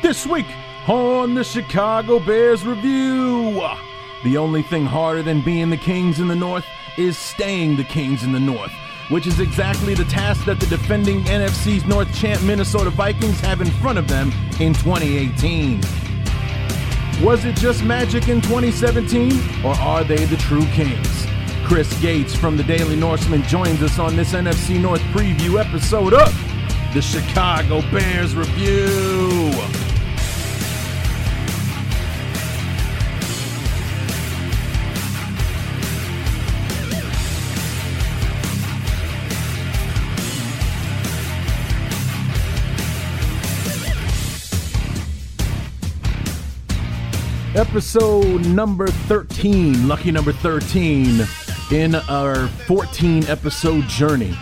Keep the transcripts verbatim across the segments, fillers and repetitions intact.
This week on the Chicago Bears Review, the only thing harder than being the Kings in the North is staying the Kings in the North, which is exactly the task that the defending N F C North champ Minnesota Vikings have in front of them in twenty eighteen. Was it just magic in twenty seventeen, or are they the true Kings? Chris Gates from the Daily Norseman joins us on this N F C North preview episode of the Chicago Bears Review. Episode number thirteen, lucky number thirteen, in our fourteen-episode journey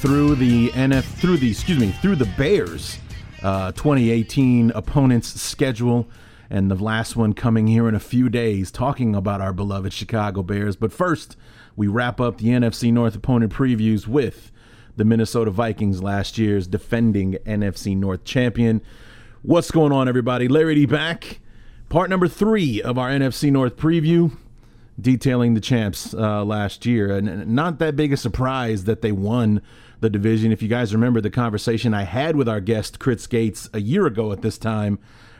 through the NF, through the excuse me, through the Bears' uh, twenty eighteen opponents' schedule, and the last one coming here in a few days, talking about our beloved Chicago Bears. But first, we wrap up the N F C North opponent previews with the Minnesota Vikings, last year's defending N F C North champion. What's going on, everybody? Larry D back. Part number three of our N F C North preview, detailing the champs uh, last year. And not that big a surprise that they won the division. If you guys remember the conversation I had with our guest, Chris Gates, a year ago at this time,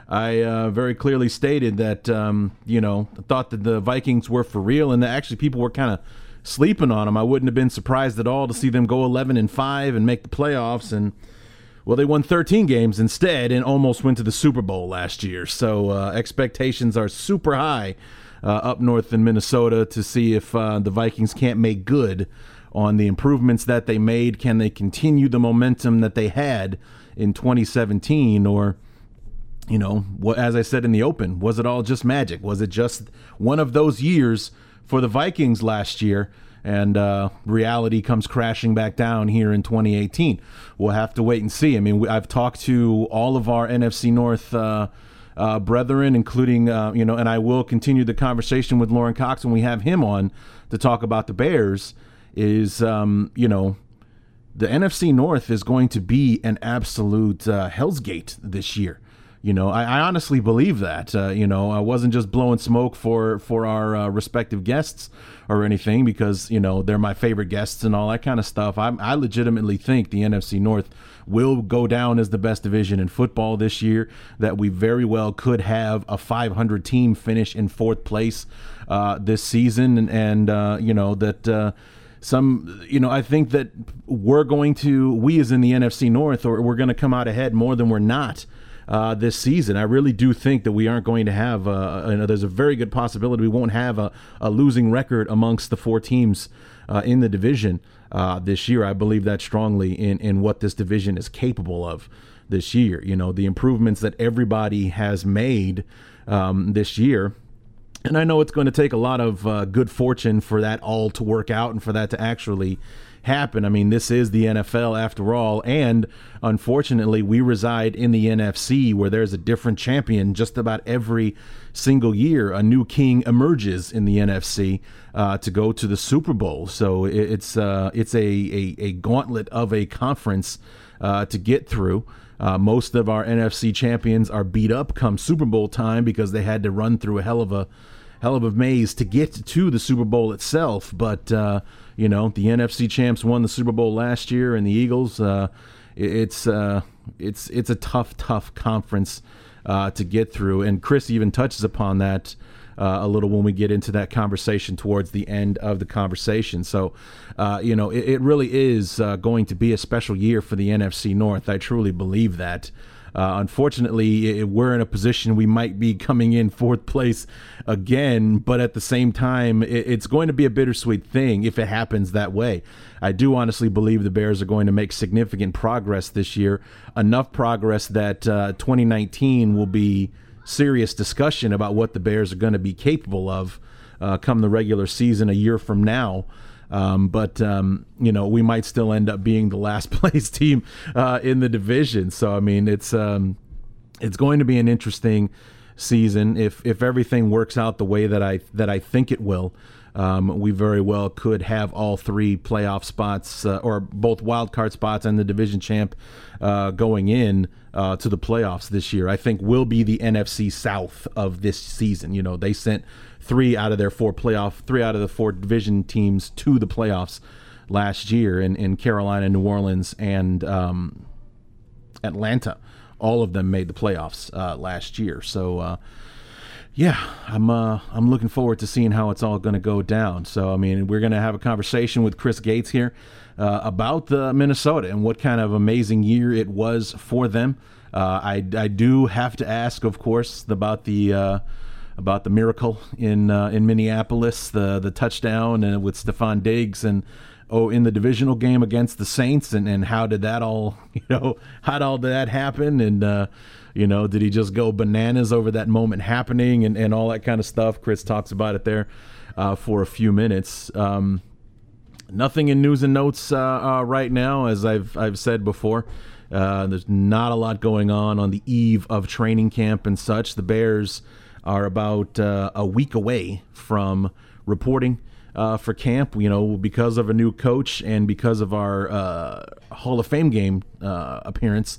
I uh, very clearly stated that, um, you know, thought that the Vikings were for real and that actually people were kind of sleeping on them. I wouldn't have been surprised at all to see them go eleven and five and make the playoffs. And well, they won thirteen games instead and almost went to the Super Bowl last year. So uh, expectations are super high uh, up north in Minnesota to see if uh, the Vikings can't make good on the improvements that they made. Can they continue the momentum that they had in twenty seventeen? Or, you know, as I said in the open, was it all just magic? Was it just one of those years for the Vikings last year? And uh, reality comes crashing back down here in twenty eighteen. We'll have to wait and see. I mean, we, I've talked to all of our N F C North uh, uh, brethren, including, uh, you know, and I will continue the conversation with Lauren Cox when we have him on to talk about the Bears, is, um, you know, the N F C North is going to be an absolute uh, hell's gate this year. You know, I, I honestly believe that. Uh, you know, I wasn't just blowing smoke for for our uh, respective guests or anything, because, you know, they're my favorite guests and all that kind of stuff. I, I legitimately think the N F C North will go down as the best division in football this year, that we very well could have a five hundred team finish in fourth place uh, this season. And, and uh, you know, that uh, some, you know, I think that we're going to, we as in the N F C North, or we're going to come out ahead more than we're not. Uh, this season, I really do think that we aren't going to have. Uh, you know, there's a very good possibility we won't have a, a losing record amongst the four teams uh, in the division uh, this year. I believe that strongly in in what this division is capable of this year. You know, the improvements that everybody has made um, this year. And I know it's going to take a lot of uh, good fortune for that all to work out and for that to actually happen. I mean, this is the N F L after all, and unfortunately, we reside in the N F C, where there's a different champion just about every single year. A new king emerges in the N F C uh, to go to the Super Bowl. So it's uh, it's a, a a gauntlet of a conference uh, to get through. Uh, most of our N F C champions are beat up come Super Bowl time because they had to run through a hell of a hell of a maze to get to the Super Bowl itself. But uh, you know, the N F C champs won the Super Bowl last year, and the Eagles. Uh, it's uh, it's it's a tough, tough conference uh, to get through. And Chris even touches upon that uh, a little when we get into that conversation towards the end of the conversation. So uh, you know, it, it really is uh, going to be a special year for the N F C North. I truly believe that. Uh, unfortunately, it, we're in a position we might be coming in fourth place again, but at the same time, it, it's going to be a bittersweet thing if it happens that way. I do honestly believe the Bears are going to make significant progress this year, enough progress that uh, twenty nineteen will be serious discussion about what the Bears are going to be capable of uh, come the regular season a year from now. Um, but, um, you know, we might still end up being the last place team uh, in the division. So, I mean, it's um, it's going to be an interesting season. If if everything works out the way that I that I think it will, um, we very well could have all three playoff spots uh, or both wild card spots and the division champ uh, going in uh, to the playoffs this year. I think we'll be the N F C South of this season. You know, they sent three out of their four playoff, three out of the four division teams to the playoffs last year in, in Carolina, New Orleans, and um, Atlanta. All of them made the playoffs uh, last year. So, uh, yeah, I'm uh, I'm looking forward to seeing how it's all going to go down. So, I mean, we're going to have a conversation with Chris Gates here uh, about the Minnesota and what kind of amazing year it was for them. Uh, I, I do have to ask, of course, about the uh, about the miracle in uh, in Minneapolis, the the touchdown and with Stephon Diggs and oh in the divisional game against the Saints, and, and how did that all you know how did all that happen, and uh, you know did he just go bananas over that moment happening and, and all that kind of stuff. Chris talks about it there uh, for a few minutes. Um, nothing in news and notes uh, uh, right now, as I've I've said before. Uh, there's not a lot going on on the eve of training camp and such. The Bears are about uh, a week away from reporting uh, for camp. You know, because of a new coach and because of our uh, Hall of Fame game uh, appearance,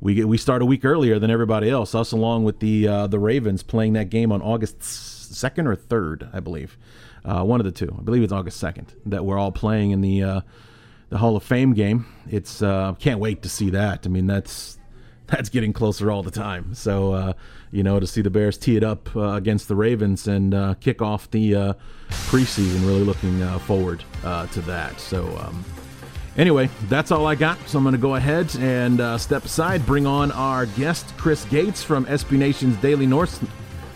we we start a week earlier than everybody else. Us, along with the uh, the Ravens, playing that game on August second or third, I believe, uh, one of the two. I believe it's August second that we're all playing in the uh, the Hall of Fame game. It's uh, can't wait to see that. I mean, that's. That's getting closer all the time. So, uh, you know, to see the Bears tee it up uh, against the Ravens and uh, kick off the uh, preseason, really looking uh, forward uh, to that. So, um, anyway, that's all I got. So I'm going to go ahead and uh, step aside, bring on our guest, Chris Gates from S B Nation's Daily Norse-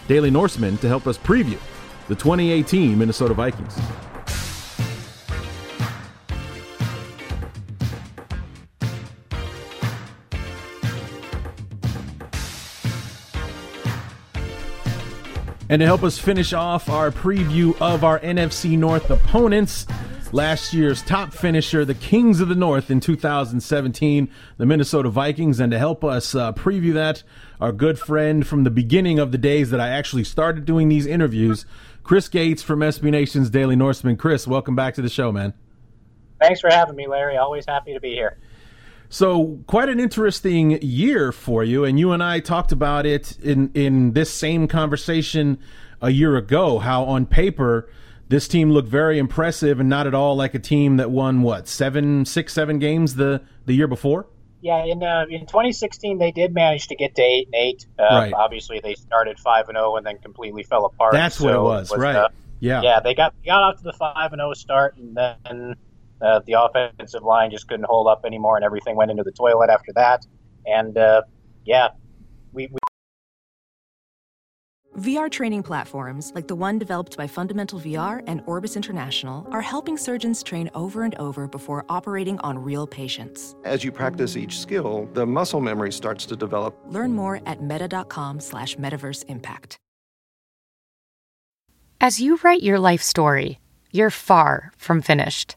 Daily Norseman, to help us preview the twenty eighteen Minnesota Vikings. And to help us finish off our preview of our N F C North opponents, last year's top finisher, the Kings of the North in two thousand seventeen, the Minnesota Vikings. And to help us uh, preview that, our good friend from the beginning of the days that I actually started doing these interviews, Chris Gates from S B Nation's Daily Norseman. Chris, welcome back to the show, man. Thanks for having me, Larry. Always happy to be here. So quite an interesting year for you, and you and I talked about it in, in this same conversation a year ago, how on paper this team looked very impressive and not at all like a team that won, what, seven, six, seven games the, the year before? Yeah, in uh, in twenty sixteen they did manage to get to eight and eight. Uh, right. Obviously they started five and zero and then completely fell apart. That's so what it was, it was right? Uh, yeah, yeah, they got got off to the five and zero start, and then. Uh, the offensive line just couldn't hold up anymore, and everything went into the toilet after that. And, uh, yeah, we, we... V R training platforms, like the one developed by Fundamental V R and Orbis International, are helping surgeons train over and over before operating on real patients. As you practice each skill, the muscle memory starts to develop. Learn more at meta.com slash metaverse impact. As you write your life story, you're far from finished.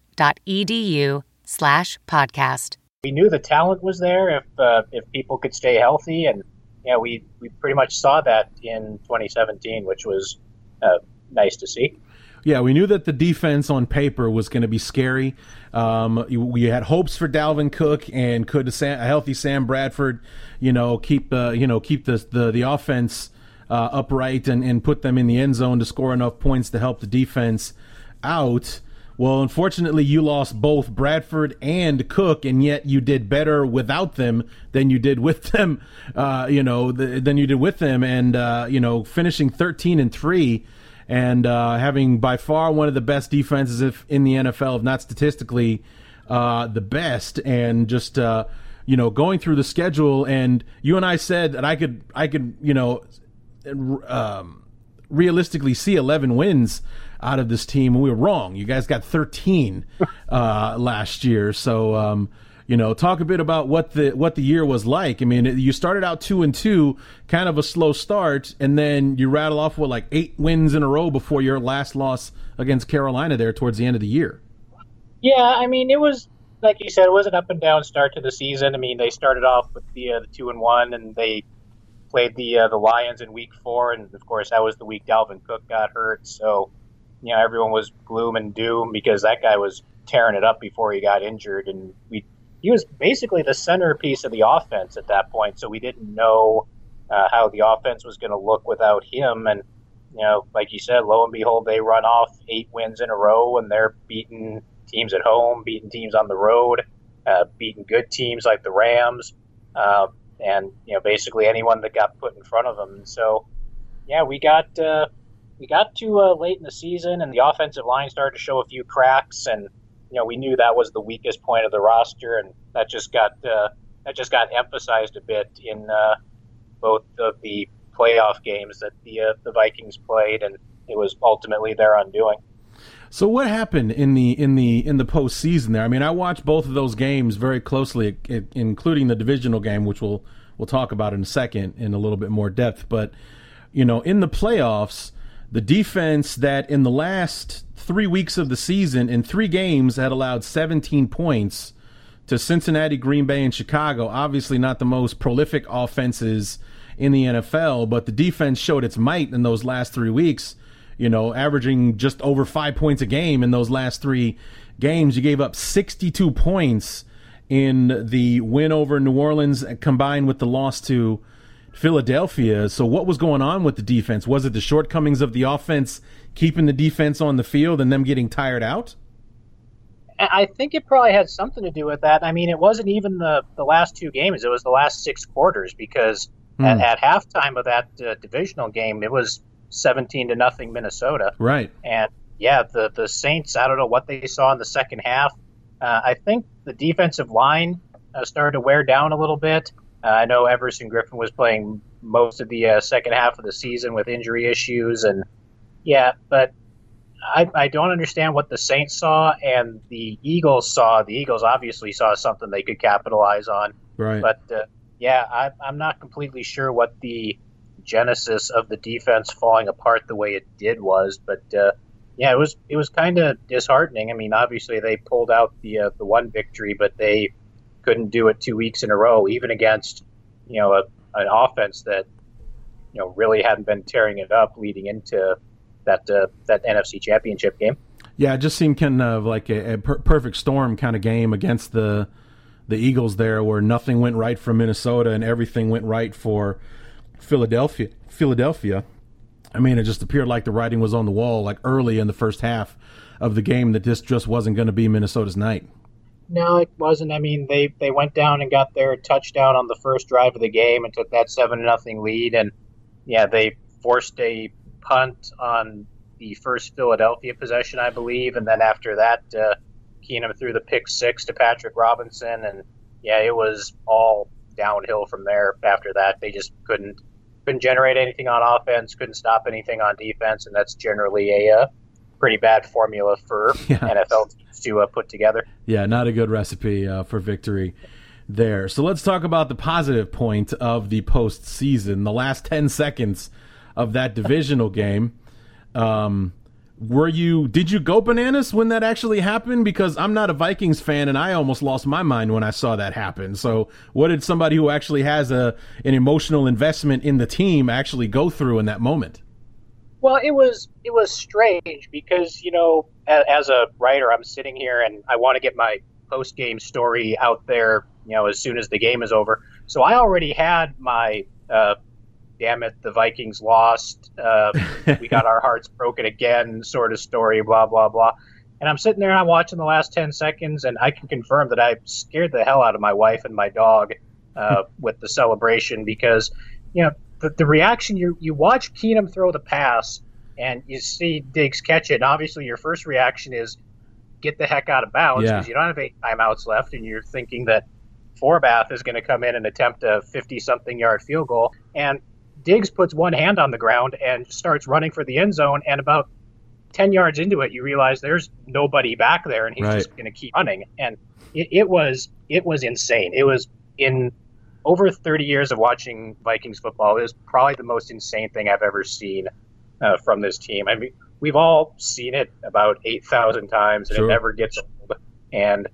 slash podcast. We knew the talent was there if uh, if people could stay healthy, and yeah, you know, we we pretty much saw that in twenty seventeen, which was uh, nice to see. yeah, we knew that the defense on paper was going to be scary. Um, we had hopes for Dalvin Cook, and could a, Sam, a healthy Sam Bradford, you know, keep uh, you know keep the the, the offense uh, upright and, and put them in the end zone to score enough points to help the defense out. Well, unfortunately, you lost both Bradford and Cook, and yet you did better without them than you did with them. Uh, you know, the, than you did with them, and uh, you know, finishing thirteen and three, and uh, having by far one of the best defenses if in the N F L, if not statistically uh, the best, and just uh, you know, going through the schedule. And you and I said that I could, I could, you know, um, realistically see eleven wins out of this team. We were wrong. You guys got thirteen uh, last year. So, um, you know, talk a bit about what the what the year was like. I mean, you started out two and two, kind of a slow start, and then you rattle off what, like eight wins in a row before your last loss against Carolina there towards the end of the year. Yeah, I mean, it was, like you said, it was an up and down start to the season. I mean, they started off with the uh, the two and one, and they played the uh, the Lions in week four, and of course that was the week Dalvin Cook got hurt. So, you know, everyone was gloom and doom because that guy was tearing it up before he got injured, and we he was basically the centerpiece of the offense at that point. So we didn't know uh, how the offense was going to look without him. And, you know, like you said, lo and behold, they run off eight wins in a row, and they're beating teams at home, beating teams on the road, uh, beating good teams like the Rams, uh, and, you know, basically anyone that got put in front of them. And so, yeah, we got. Uh, We got too uh, late in the season, and the offensive line started to show a few cracks, and you know we knew that was the weakest point of the roster, and that just got uh, that just got emphasized a bit in uh, both of the playoff games that the uh, the Vikings played, and it was ultimately their undoing. So what happened in the in the in the postseason there? I mean, I watched both of those games very closely, including the divisional game, which we'll we'll talk about in a second in a little bit more depth. But you know, in the playoffs, the defense that in the last three weeks of the season, in three games, had allowed seventeen points to Cincinnati, Green Bay, and Chicago. Obviously not the most prolific offenses in the N F L, but the defense showed its might in those last three weeks, you know, averaging just over five points a game in those last three games. You gave up sixty-two points in the win over New Orleans combined with the loss to Philadelphia. So what was going on with the defense? Was it the shortcomings of the offense keeping the defense on the field and them getting tired out? I think it probably had something to do with that. I mean, it wasn't even the, the last two games. It was the last six quarters, because hmm. at, at halftime of that uh, divisional game, it was seventeen to nothing Minnesota. Right. And, yeah, the, the Saints, I don't know what they saw in the second half. Uh, I think the defensive line uh, started to wear down a little bit. Uh, I know Everson Griffen was playing most of the uh, second half of the season with injury issues, and yeah, but I, I don't understand what the Saints saw and the Eagles saw. The Eagles obviously saw something they could capitalize on, right? But uh, yeah, I, I'm not completely sure what the genesis of the defense falling apart the way it did was, but uh, yeah, it was it was kind of disheartening. I mean, obviously they pulled out the uh, the one victory, but they couldn't do it two weeks in a row, even against, you know, a, an offense that, you know, really hadn't been tearing it up leading into that uh, that N F C Championship game. Yeah, it just seemed kind of like a, a per- perfect storm kind of game against the the Eagles there, where nothing went right for Minnesota and everything went right for Philadelphia. Philadelphia. I mean, it just appeared like the writing was on the wall, like early in the first half of the game, that this just wasn't going to be Minnesota's night. No, it wasn't. I mean, they, they went down and got their touchdown on the first drive of the game and took that seven to nothing lead. And, yeah, they forced a punt on the first Philadelphia possession, I believe. And then after that, uh, Keenum threw the pick six to Patrick Robinson. And, yeah, it was all downhill from there after that. They just couldn't couldn't generate anything on offense, couldn't stop anything on defense. And that's generally a uh, pretty bad formula for yeah. N F L to uh, put together. Yeah, not a good recipe uh, for victory there. So let's talk about the positive point of the postseason, the last ten seconds of that divisional game. Um, were you? Did you go bananas when that actually happened? Because I'm not a Vikings fan, and I almost lost my mind when I saw that happen. So what did somebody who actually has a an emotional investment in the team actually go through in that moment? Well, it was it was strange because, you know, as, as a writer, I'm sitting here and I want to get my post-game story out there, you know, as soon as the game is over. So I already had my, uh, damn it, the Vikings lost, uh, we got our hearts broken again sort of story, blah, blah, blah. And I'm sitting there and I'm watching the last ten seconds, and I can confirm that I scared the hell out of my wife and my dog uh, with the celebration because, you know, the, the reaction, you you watch Keenum throw the pass and you see Diggs catch it, and obviously your first reaction is get the heck out of bounds because yeah. you don't have eight timeouts left, and you're thinking that Forbath is going to come in and attempt a fifty-something yard field goal. And Diggs puts one hand on the ground and starts running for the end zone, and about ten yards into it, you realize there's nobody back there, and he's right. just going to keep running. And it, it was it was insane. It was, in over thirty years of watching Vikings football, it was probably the most insane thing I've ever seen uh, from this team. I mean, we've all seen it about eight thousand times, and sure. it never gets old. And,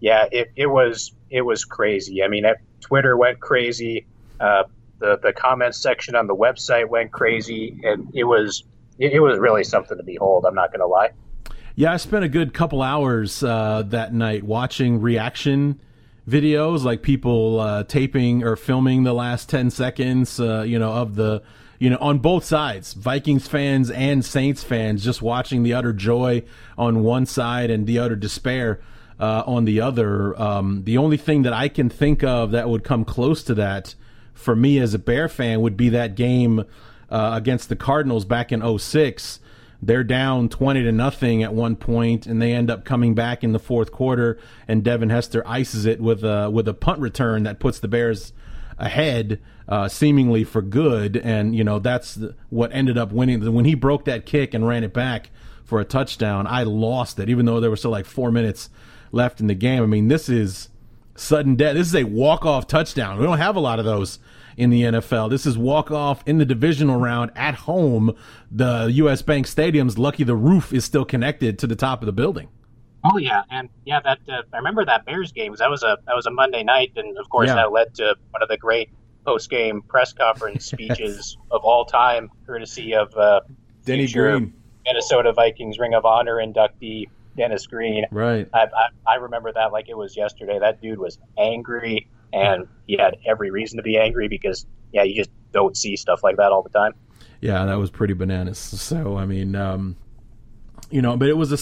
yeah, it, it was it was crazy. I mean, Twitter went crazy. Uh, the, the comments section on the website went crazy, and it was – it was really something to behold, I'm not going to lie. Yeah, I spent a good couple hours uh, that night watching reaction videos, like people uh, taping or filming the last ten seconds, uh, you know, of the, you know, on both sides, Vikings fans and Saints fans, just watching the utter joy on one side and the utter despair uh, on the other. Um, the only thing that I can think of that would come close to that for me as a Bear fan would be that game Uh, against the Cardinals back in oh six. They're down twenty to nothing at one point, and they end up coming back in the fourth quarter, and Devin Hester ices it with a with a punt return that puts the Bears ahead, uh, seemingly for good. And you know that's what ended up winning. When he broke that kick and ran it back for a touchdown, I lost it, even though there were still like four minutes left in the game. I mean, this is sudden death. This is a walk-off touchdown. We don't have a lot of those in the N F L. This is walk-off in the divisional round at home. The U S Bank Stadium's lucky the roof is still connected to the top of the building. Oh, yeah. And, yeah, that uh, I remember that Bears game. That was a that was a Monday night, and, of course, yeah. that led to one of the great post-game press conference speeches of all time, courtesy of uh, Denny Green, Minnesota Vikings Ring of Honor inductee Dennis Green. Right. I, I I remember that like it was yesterday. That dude was angry, and he had every reason to be angry because, yeah, you just don't see stuff like that all the time. Yeah, that was pretty bananas. So, I mean, um, you know, but it was a,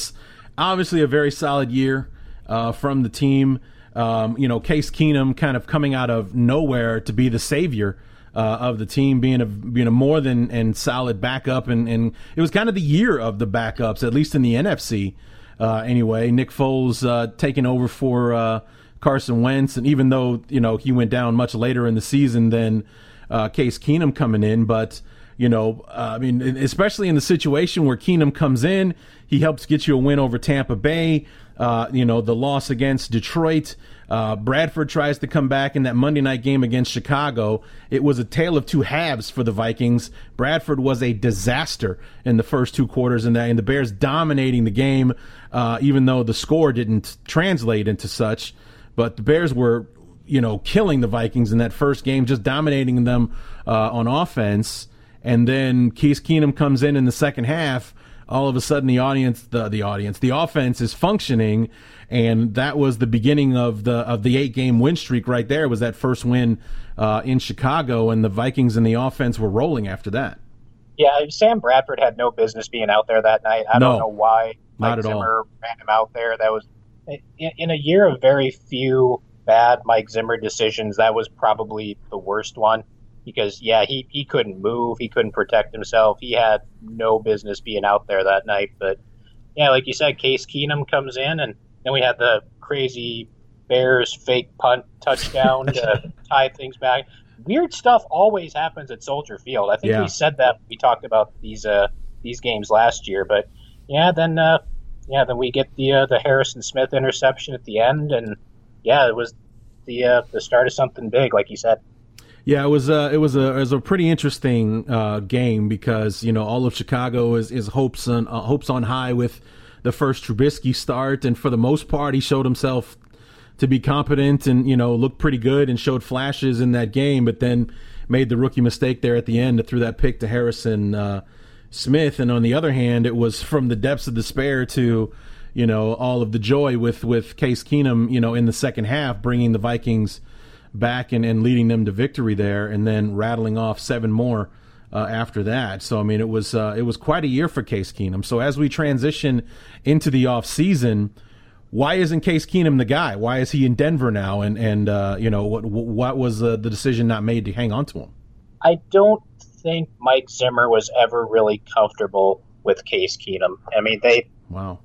obviously a very solid year uh, from the team. Um, you know, Case Keenum kind of coming out of nowhere to be the savior Uh, of the team, being a being a more than and solid backup, and, and it was kind of the year of the backups, at least in the N F C. Uh, anyway, Nick Foles uh, taking over for uh, Carson Wentz, and even though you know he went down much later in the season than uh, Case Keenum coming in, but you know, uh, I mean, especially in the situation where Keenum comes in, he helps get you a win over Tampa Bay. Uh, you know, the loss against Detroit. Uh, Bradford tries to come back in that Monday night game against Chicago. It was a tale of two halves for the Vikings. Bradford was a disaster in the first two quarters, and the Bears dominating the game, uh, even though the score didn't translate into such. But the Bears were, you know, killing the Vikings in that first game, just dominating them uh, on offense. And then Case Keenum comes in in the second half. All of a sudden, the audience, the the audience, the offense is functioning, and that was the beginning of the of the eight game win streak. Right there was that first win uh, in Chicago, and the Vikings and the offense were rolling after that. Yeah, Sam Bradford had no business being out there that night. I no, don't know why Mike Zimmer all. ran him out there. That was in, in a year of very few bad Mike Zimmer decisions. That was probably the worst one. Because, yeah, he, he couldn't move. He couldn't protect himself. He had no business being out there that night. But, yeah, like you said, Case Keenum comes in, and then we had the crazy Bears fake punt touchdown to tie things back. Weird stuff always happens at Soldier Field. I think yeah. we said that when we talked about these uh, these games last year. But, yeah, then uh, yeah, then we get the uh, the Harrison Smith interception at the end. And, yeah, it was the uh, the start of something big, like you said. Yeah, it was a it was a it was a pretty interesting uh, game because you know all of Chicago is is hopes on uh, hopes on high with the first Trubisky start, and for the most part he showed himself to be competent and you know looked pretty good and showed flashes in that game, but then made the rookie mistake there at the end that threw that pick to Harrison uh, Smith, and on the other hand, it was from the depths of despair to, you know, all of the joy with, with Case Keenum, you know, in the second half, bringing the Vikings back and, and leading them to victory there, and then rattling off seven more uh, after that. So, I mean, it was uh, it was quite a year for Case Keenum. So as we transition into the offseason, why isn't Case Keenum the guy? Why is he in Denver now? And, and uh, you know, what what was uh, the decision not made to hang on to him? I don't think Mike Zimmer was ever really comfortable with Case Keenum. I mean, they wow.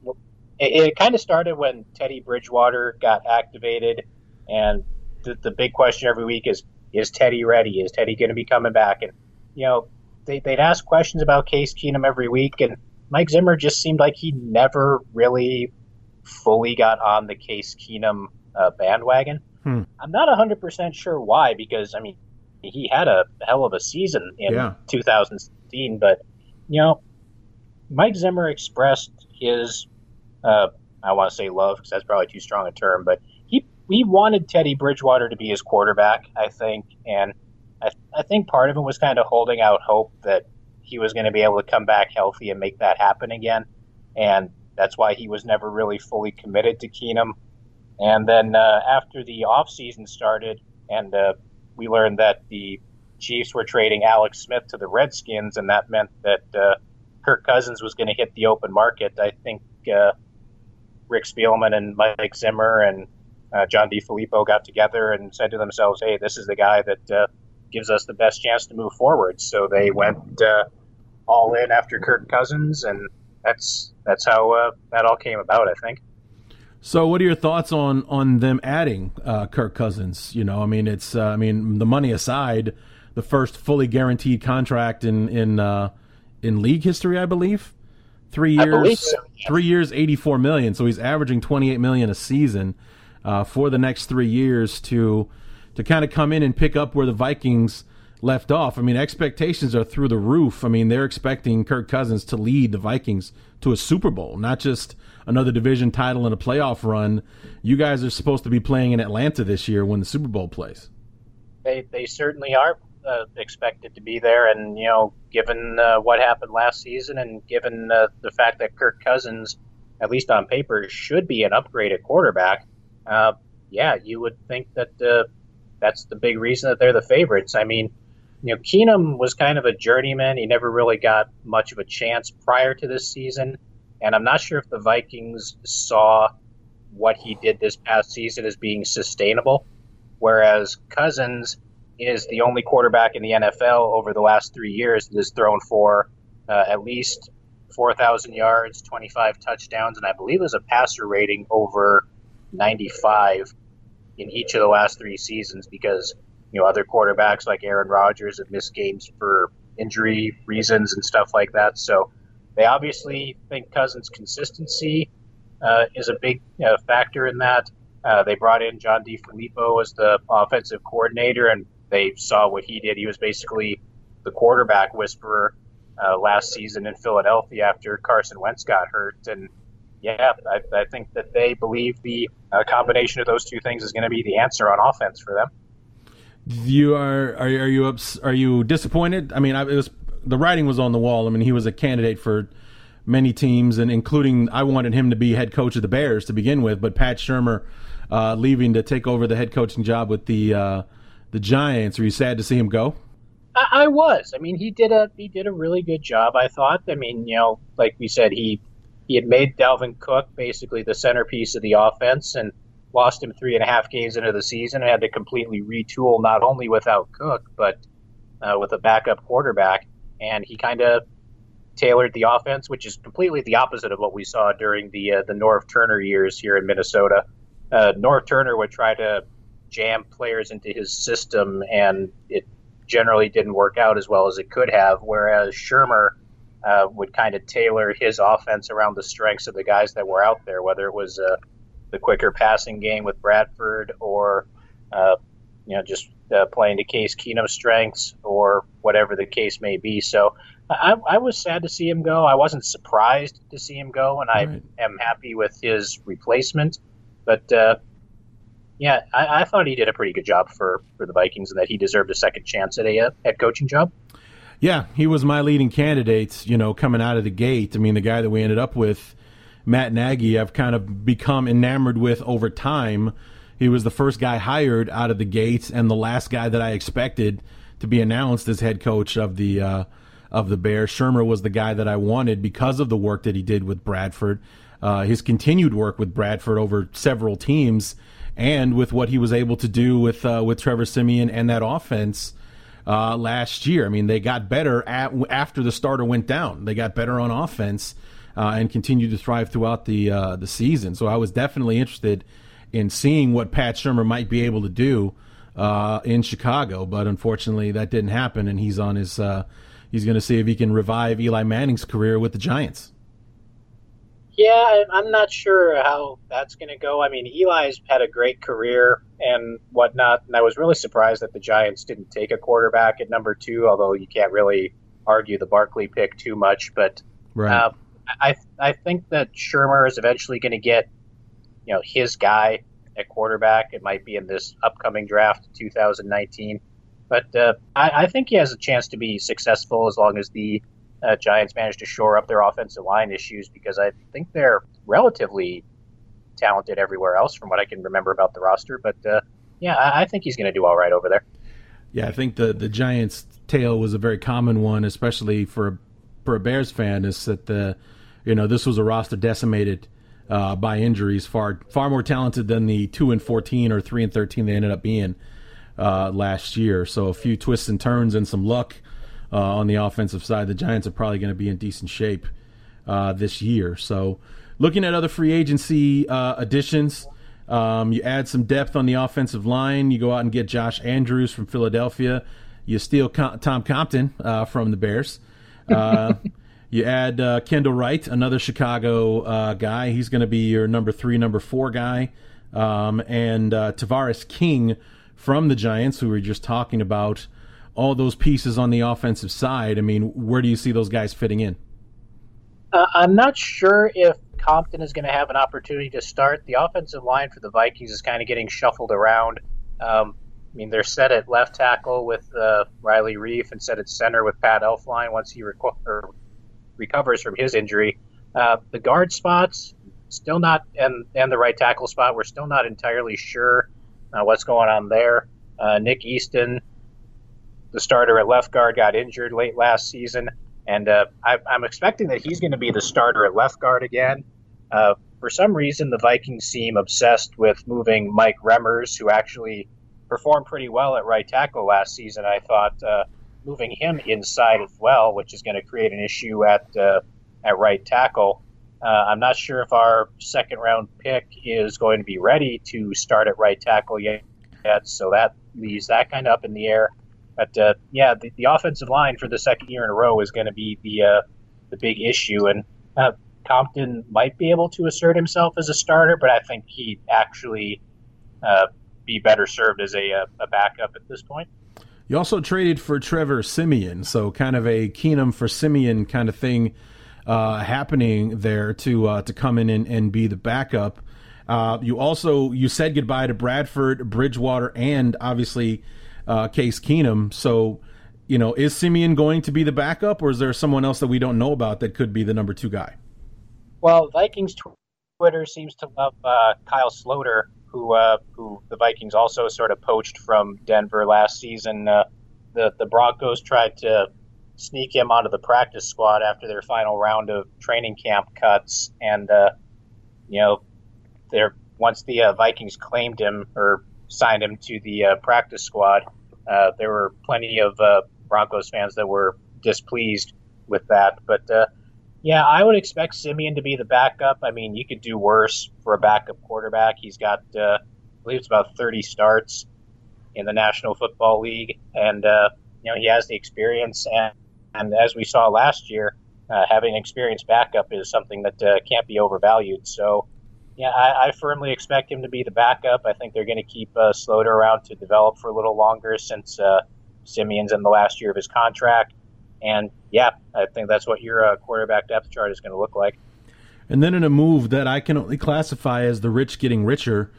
It, it kind of started when Teddy Bridgewater got activated, and the, the big question every week is, is Teddy ready? Is Teddy going to be coming back? And, you know, they, they'd ask questions about Case Keenum every week, and Mike Zimmer just seemed like he never really fully got on the Case Keenum uh, bandwagon. Hmm. I'm not one hundred percent sure why, because, I mean, he had a hell of a season in yeah. two thousand sixteen, but, you know, Mike Zimmer expressed his, uh, I want to say love, because that's probably too strong a term, but he he wanted Teddy Bridgewater to be his quarterback, I think, and I, I think part of it was kind of holding out hope that he was going to be able to come back healthy and make that happen again, and that's why he was never really fully committed to Keenum. And then uh, after the offseason started and uh, we learned that the Chiefs were trading Alex Smith to the Redskins, and that meant that uh, Kirk Cousins was going to hit the open market. I think uh, Rick Spielman and Mike Zimmer and uh, John DeFilippo got together and said to themselves, hey, this is the guy that uh, gives us the best chance to move forward. So they went uh, all in after Kirk Cousins, and that's that's how uh, that all came about, I think. So, what are your thoughts on on them adding uh, Kirk Cousins? You know, I mean, it's uh, I mean, the money aside, the first fully guaranteed contract in in uh, in league history, I believe, three years, I believe so, yes. three years, eighty-four million. So he's averaging twenty-eight million a season uh, for the next three years to to kind of come in and pick up where the Vikings left off. I mean, expectations are through the roof. I mean, they're expecting Kirk Cousins to lead the Vikings to a Super Bowl, not just another division title and a playoff run. You guys are supposed to be playing in Atlanta this year when the Super Bowl plays. They they certainly are uh, expected to be there, and you know, given uh, what happened last season, and given uh, the fact that Kirk Cousins, at least on paper, should be an upgraded quarterback, uh, yeah, you would think that uh, that's the big reason that they're the favorites. I mean, you know, Keenum was kind of a journeyman. He never really got much of a chance prior to this season. And I'm not sure if the Vikings saw what he did this past season as being sustainable, whereas Cousins is the only quarterback in the N F L over the last three years that has thrown for uh, at least four thousand yards, twenty-five touchdowns, and I believe it was a passer rating over ninety-five in each of the last three seasons, because, you know, other quarterbacks like Aaron Rodgers have missed games for injury reasons and stuff like that. So they obviously think Cousins' consistency uh, is a big uh, factor in that. Uh, they brought in John DeFilippo as the offensive coordinator, and they saw what he did. He was basically the quarterback whisperer uh, last season in Philadelphia after Carson Wentz got hurt. And, yeah, I, I think that they believe the uh, combination of those two things is going to be the answer on offense for them. You are are are you ups, are you disappointed? I mean, I, it was. The writing was on the wall. I mean, he was a candidate for many teams, and including I wanted him to be head coach of the Bears to begin with, but Pat Shurmur uh, leaving to take over the head coaching job with the uh, the Giants. Are you sad to see him go? I, I was. I mean, he did a he did a really good job, I thought. I mean, you know, like we said, he he had made Dalvin Cook basically the centerpiece of the offense, and lost him three and a half games into the season, and had to completely retool not only without Cook, but uh, with a backup quarterback. And he kind of tailored the offense, which is completely the opposite of what we saw during the uh, the Norv Turner years here in Minnesota. Uh, Norv Turner would try to jam players into his system, and it generally didn't work out as well as it could have, whereas Shurmur uh, would kind of tailor his offense around the strengths of the guys that were out there, whether it was uh, the quicker passing game with Bradford or uh, you know, just Uh, playing to Case Keenum's strengths or whatever the case may be. So I, I was sad to see him go. I wasn't surprised to see him go, and I right. am happy with his replacement. But, uh, yeah, I, I thought he did a pretty good job for, for the Vikings, and that he deserved a second chance at a head coaching job. Yeah, he was my leading candidate, you know, coming out of the gate. I mean, the guy that we ended up with, Matt Nagy, I've kind of become enamored with over time. He was the first guy hired out of the gates and the last guy that I expected to be announced as head coach of the uh, of the Bears. Shurmur was the guy that I wanted because of the work that he did with Bradford, uh, his continued work with Bradford over several teams, and with what he was able to do with uh, with Trevor Siemian and that offense uh, last year. I mean, they got better at, after the starter went down. They got better on offense uh, and continued to thrive throughout the uh, the season. So I was definitely interested in seeing what Pat Shurmur might be able to do uh, in Chicago, but unfortunately that didn't happen, and he's on his. Uh, he's going to see if he can revive Eli Manning's career with the Giants. Yeah, I'm not sure how that's going to go. I mean, Eli's had a great career and whatnot, and I was really surprised that the Giants didn't take a quarterback at number two. Although you can't really argue the Barkley pick too much, but right. uh, I I think that Shurmur is eventually going to get, you know, his guy at quarterback. It might be in this upcoming draft, two thousand nineteen. But uh, I, I think he has a chance to be successful as long as the uh, Giants manage to shore up their offensive line issues, because I think they're relatively talented everywhere else from what I can remember about the roster. But, uh, yeah, I, I think he's going to do all right over there. Yeah, I think the, the Giants' tale was a very common one, especially for, for a Bears fan, is that, the you know, this was a roster decimated Uh, by injuries, far far more talented than the two and fourteen or three and thirteen they ended up being uh, last year. So a few twists and turns and some luck uh, on the offensive side, the Giants are probably going to be in decent shape uh, this year. So looking at other free agency uh, additions, um, you add some depth on the offensive line. You go out and get Josh Andrews from Philadelphia. You steal Com- Tom Compton uh, from the Bears. Uh, You add uh, Kendall Wright, another Chicago uh, guy. He's going to be your number three, number four guy. Um, and uh, Tavares King from the Giants, who we were just talking about. All those pieces on the offensive side. I mean, where do you see those guys fitting in? Uh, I'm not sure if Compton is going to have an opportunity to start. The offensive line for the Vikings is kind of getting shuffled around. Um, I mean, they're set at left tackle with uh, Riley Reif and set at center with Pat Elflein once he recovers. recovers from his injury. Uh, the guard spots still not, and, and the right tackle spot, we're still not entirely sure uh, what's going on there. Uh, Nick Easton, the starter at left guard, got injured late last season, and uh, I, I'm expecting that he's going to be the starter at left guard again. Uh, for some reason, the Vikings seem obsessed with moving Mike Remmers, who actually performed pretty well at right tackle last season, I thought, uh, moving him inside as well, which is going to create an issue at uh, at right tackle. Uh, I'm not sure if our second-round pick is going to be ready to start at right tackle yet, so that leaves that kind of up in the air. But, uh, yeah, the, the offensive line for the second year in a row is going to be the uh, the big issue, and uh, Compton might be able to assert himself as a starter, but I think he'd actually uh, be better served as a, a backup at this point. You also traded for Trevor Siemian, so kind of a Keenum for Siemian kind of thing uh, happening there to uh, to come in and, and be the backup. Uh, you also you said goodbye to Bradford, Bridgewater, and obviously uh, Case Keenum. So, you know, is Siemian going to be the backup, or is there someone else that we don't know about that could be the number two guy? Well, Vikings Twitter seems to love uh, Kyle Sloter, Who, uh, who the Vikings also sort of poached from Denver last season. Uh, the, the Broncos tried to sneak him onto the practice squad after their final round of training camp cuts. And, uh, you know, once the uh, Vikings claimed him or signed him to the uh, practice squad, uh, there were plenty of uh, Broncos fans that were displeased with that. But, uh, yeah, I would expect Siemian to be the backup. I mean, you could do worse for a backup quarterback. He's got, uh, I believe it's about thirty starts in the National Football League. And, uh, you know, he has the experience. And, and as we saw last year, uh, having an experienced backup is something that uh, can't be overvalued. So, yeah, I, I firmly expect him to be the backup. I think they're going to keep uh, Sloter around to develop for a little longer since uh, Simeon's in the last year of his contract. And, yeah, I think that's what your uh, quarterback depth chart is going to look like. And then in a move that I can only classify as the rich getting richer,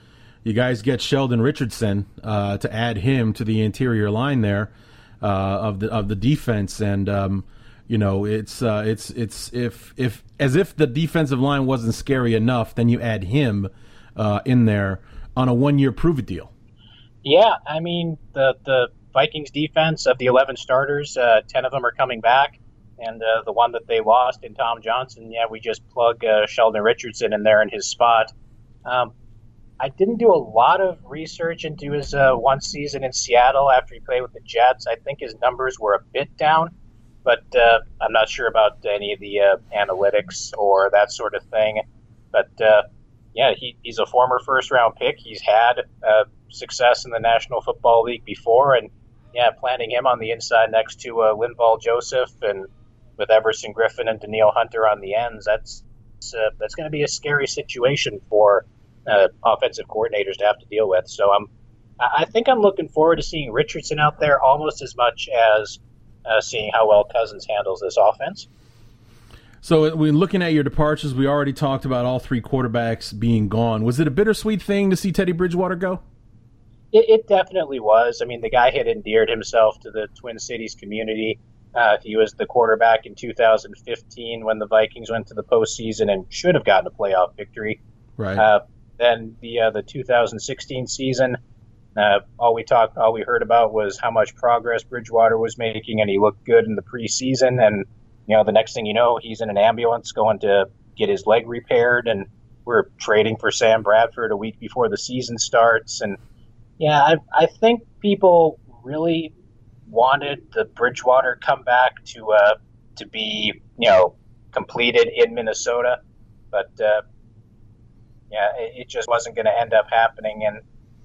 you guys get Sheldon Richardson uh, to add him to the interior line there. Uh, uh, of the of the defense, and um, you know, it's uh, it's it's if if as if the defensive line wasn't scary enough, then you add him uh, in there on a one year prove it deal. Yeah, I mean the the Vikings defense, of the eleven starters, uh, ten of them are coming back, and uh, the one that they lost in Tom Johnson, yeah, we just plug uh, Sheldon Richardson in there in his spot. Um, I didn't do a lot of research into his uh, one season in Seattle after he played with the Jets. I think his numbers were a bit down, but uh, I'm not sure about any of the uh, analytics or that sort of thing. But, uh, yeah, he, he's a former first-round pick. He's had uh, success in the National Football League before, and, yeah, planting him on the inside next to uh, Linval Joseph and with Everson Griffen and Daniil Hunter on the ends, that's, uh, that's going to be a scary situation for Uh, offensive coordinators to have to deal with. So I'm, I think I'm looking forward to seeing Richardson out there almost as much as uh, seeing how well Cousins handles this offense. So when looking at your departures, we already talked about all three quarterbacks being gone. Was it a bittersweet thing to see Teddy Bridgewater go? It, it definitely was. I mean, the guy had endeared himself to the Twin Cities community. Uh, he was the quarterback in two thousand fifteen when the Vikings went to the postseason and should have gotten a playoff victory. Right. Uh, Then the uh, the two thousand sixteen season, uh, all we talked, all we heard about was how much progress Bridgewater was making, and he looked good in the preseason. And you know, the next thing you know, he's in an ambulance going to get his leg repaired, and we're trading for Sam Bradford a week before the season starts. And yeah, I I think people really wanted the Bridgewater comeback to uh to be you know completed in Minnesota, but. Uh, Yeah, it just wasn't going to end up happening. And,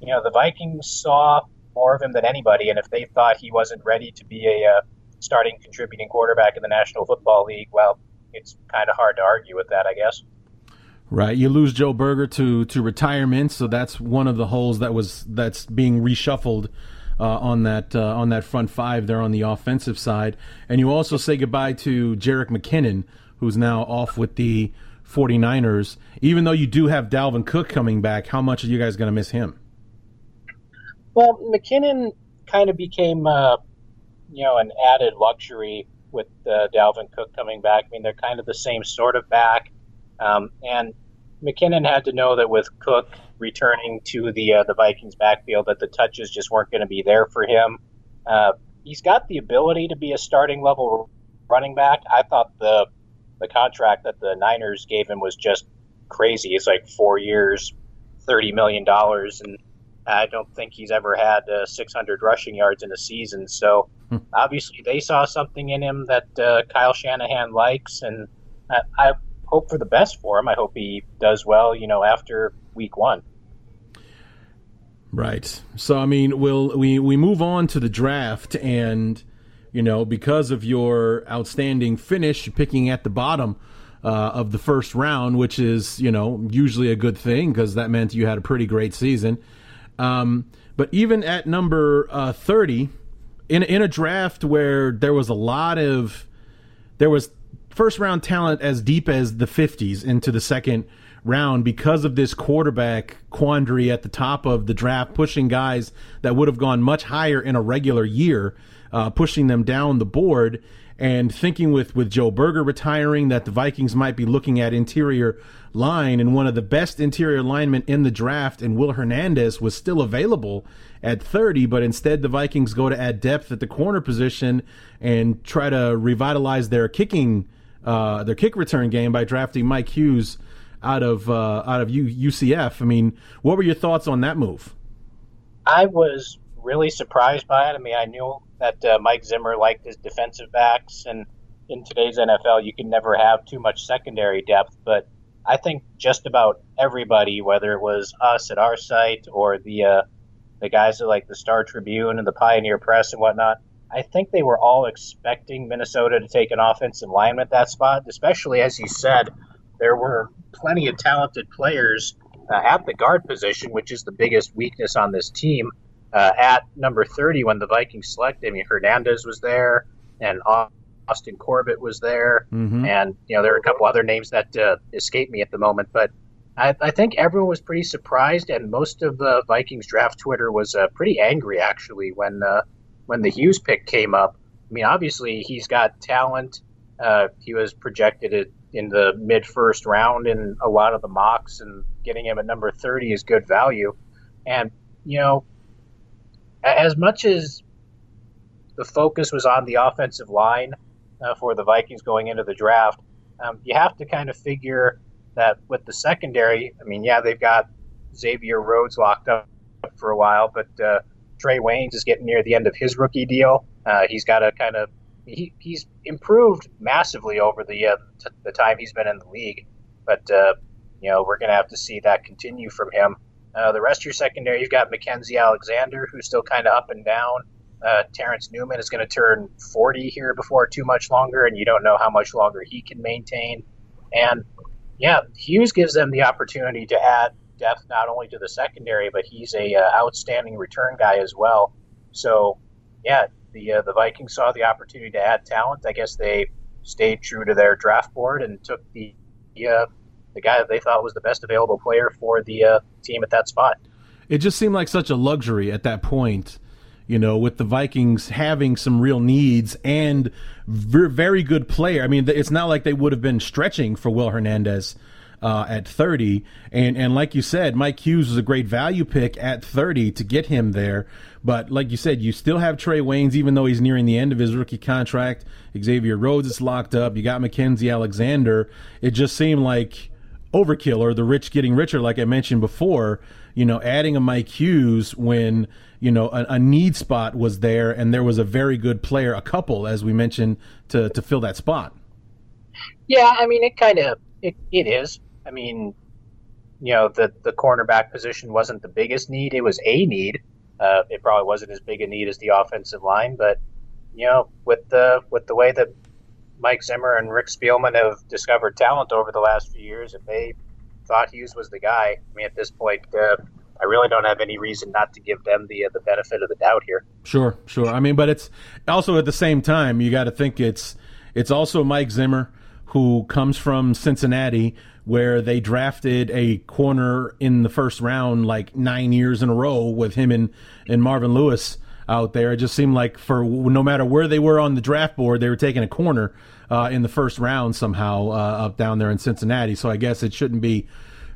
you know, the Vikings saw more of him than anybody. And if they thought he wasn't ready to be a uh, starting contributing quarterback in the National Football League, well, it's kind of hard to argue with that, I guess. Right. You lose Joe Burger to, to retirement. So that's one of the holes that was that's being reshuffled uh, on that uh, on that front five there on the offensive side. And you also say goodbye to Jerick McKinnon, who's now off with the forty-niners, even though you do have Dalvin Cook coming back. How much are you guys going to miss him? Well, McKinnon kind of became, uh, you know, an added luxury with uh, Dalvin Cook coming back. I mean, they're kind of the same sort of back. Um, and McKinnon had to know that with Cook returning to the uh, the Vikings backfield that the touches just weren't going to be there for him. Uh, he's got the ability to be a starting level running back. I thought the The contract that the Niners gave him was just crazy. It's like four years, thirty million dollars, and I don't think he's ever had uh, six hundred rushing yards in a season. So obviously they saw something in him that uh, Kyle Shanahan likes, and I, I hope for the best for him. I hope he does well, you know, after week one. Right. So, I mean, we'll, we, we move on to the draft, and you know, because of your outstanding finish, picking at the bottom uh, of the first round, which is, you know, usually a good thing because that meant you had a pretty great season. Um, but even at number uh, thirty, in in a draft where there was a lot of, there was first round talent as deep as the fifties into the second round because of this quarterback quandary at the top of the draft, pushing guys that would have gone much higher in a regular year. Uh, pushing them down the board, and thinking with, with Joe Burger retiring that the Vikings might be looking at interior line, and one of the best interior linemen in the draft, and Will Hernandez was still available at thirty, but instead the Vikings go to add depth at the corner position and try to revitalize their kicking, uh, their kick return game by drafting Mike Hughes out of uh, out of U C F. I mean, what were your thoughts on that move? I was really surprised by it. I mean, I knew that uh, Mike Zimmer liked his defensive backs, and in today's N F L, you can never have too much secondary depth, but I think just about everybody, whether it was us at our site or the uh, the guys at like the Star Tribune and the Pioneer Press and whatnot, I think they were all expecting Minnesota to take an offensive lineman at that spot, especially, as you said, there were plenty of talented players uh, at the guard position, which is the biggest weakness on this team. Uh, at number thirty, when the Vikings selected, I mean, Hernandez was there, and Austin Corbett was there, mm-hmm. and you know there were a couple other names that uh, escaped me at the moment. But I, I think everyone was pretty surprised, and most of the Vikings draft Twitter was uh, pretty angry actually when uh, when the Hughes pick came up, I mean, obviously he's got talent. Uh, he was projected in the mid-first round in a lot of the mocks, and getting him at number thirty is good value. And, you know, as much as the focus was on the offensive line uh, for the Vikings going into the draft, um, you have to kind of figure that with the secondary, I mean, yeah, they've got Xavier Rhodes locked up for a while, but uh, Trey Waynes is getting near the end of his rookie deal. Uh, he's got to kind of he, – he's improved massively over the, uh, t- the time he's been in the league. But, uh, you know, we're going to have to see that continue from him. Uh, the rest of your secondary, you've got Mackenzie Alexander, who's still kind of up and down. Uh, Terrence Newman is going to turn forty here before too much longer, and you don't know how much longer he can maintain. And, yeah, Hughes gives them the opportunity to add depth not only to the secondary, but he's a uh, outstanding return guy as well. So, yeah, the uh, the Vikings saw the opportunity to add talent. I guess they stayed true to their draft board and took the uh, the guy that they thought was the best available player for the uh, team at that spot. It just seemed like such a luxury at that point, you know, with the Vikings having some real needs and very good player. I mean, it's not like they would have been stretching for Will Hernandez uh, at thirty. And, and like you said, Mike Hughes was a great value pick at thirty to get him there. But like you said, you still have Trey Waynes, even though he's nearing the end of his rookie contract. Xavier Rhodes is locked up. You got Mackenzie Alexander. It just seemed like overkill, or the rich getting richer, like I mentioned before, you know, adding a Mike Hughes when, you know, a, a need spot was there and there was a very good player, a couple, as we mentioned, to, to fill that spot. Yeah, I mean, it kind of, it, it is. I mean, you know, the, the cornerback position wasn't the biggest need. It was a need. Uh, it probably wasn't as big a need as the offensive line, but, you know, with the, with the way that Mike Zimmer and Rick Spielman have discovered talent over the last few years, if they thought Hughes was the guy, I mean, at this point, uh, I really don't have any reason not to give them the uh, the benefit of the doubt here. Sure, sure. I mean, but it's also at the same time, you got to think it's it's also Mike Zimmer, who comes from Cincinnati, where they drafted a corner in the first round like nine years in a row with him and, and Marvin Lewis out there. It just seemed like for no matter where they were on the draft board, they were taking a corner uh, in the first round somehow uh, up down there in Cincinnati. So I guess it shouldn't be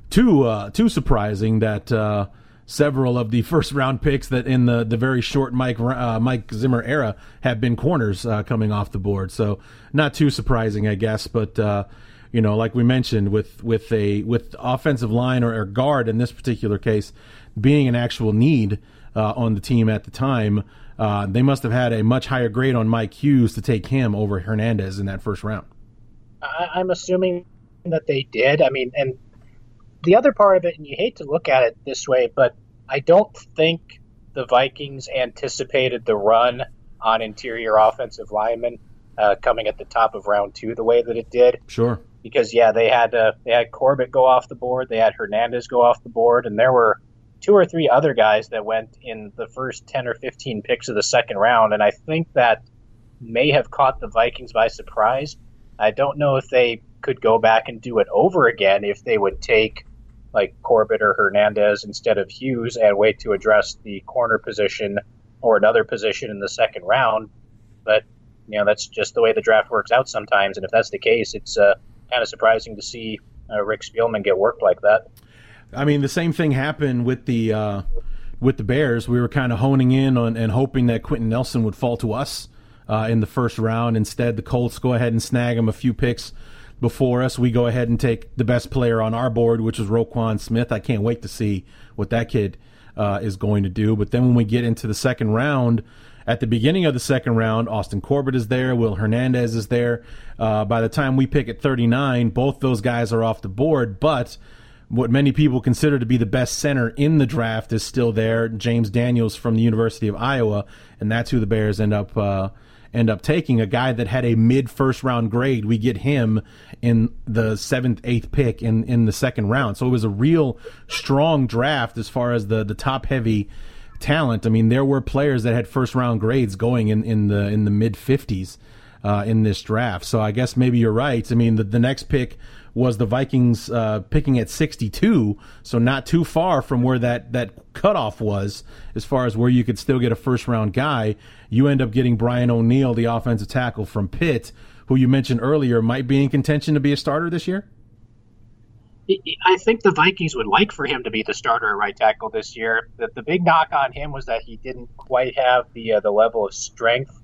too uh, too surprising that uh, several of the first round picks that in the, the very short Mike uh, Mike Zimmer era have been corners uh, coming off the board. So not too surprising, I guess. But uh, you know, like we mentioned, with with a with offensive line or, or guard in this particular case being an actual need Uh, on the team at the time, uh, they must have had a much higher grade on Mike Hughes to take him over Hernandez in that first round. I, I'm assuming that they did. I mean, and the other part of it, and you hate to look at it this way, but I don't think the Vikings anticipated the run on interior offensive linemen uh, coming at the top of round two the way that it did. Sure. Because, yeah, they had, uh, they had Corbett go off the board, they had Hernandez go off the board, and there were two or three other guys that went in the first ten or fifteen picks of the second round, and I think that may have caught the Vikings by surprise. I don't know if they could go back and do it over again, if they would take like Corbett or Hernandez instead of Hughes and wait to address the corner position or another position in the second round. But, you know, that's just the way the draft works out sometimes, and if that's the case, it's uh, kind of surprising to see uh, Rick Spielman get worked like that. I mean, the same thing happened with the uh, with the Bears. We were kind of honing in on and hoping that Quentin Nelson would fall to us uh, in the first round. Instead, the Colts go ahead and snag him a few picks before us. We go ahead and take the best player on our board, which is Roquan Smith. I can't wait to see what that kid uh, is going to do. But then when we get into the second round, at the beginning of the second round, Austin Corbett is there. Will Hernandez is there. Uh, by the time we pick at thirty-nine, both those guys are off the board, but what many people consider to be the best center in the draft is still there, James Daniels from the University of Iowa, and that's who the Bears end up uh, end up taking, a guy that had a mid-first round grade. We get him in the seventh, eighth pick in, in the second round. So it was a real strong draft as far as the, the top-heavy talent. I mean, there were players that had first-round grades going in, in the in the mid-fifties. uh, in this draft. So I guess maybe you're right. I mean, the, the next pick was the Vikings uh, picking at sixty-two, so not too far from where that, that cutoff was as far as where you could still get a first-round guy. You end up getting Brian O'Neill, the offensive tackle from Pitt, who you mentioned earlier might be in contention to be a starter this year? I think the Vikings would like for him to be the starter at right tackle this year. The, the big knock on him was that he didn't quite have the uh, the level of strength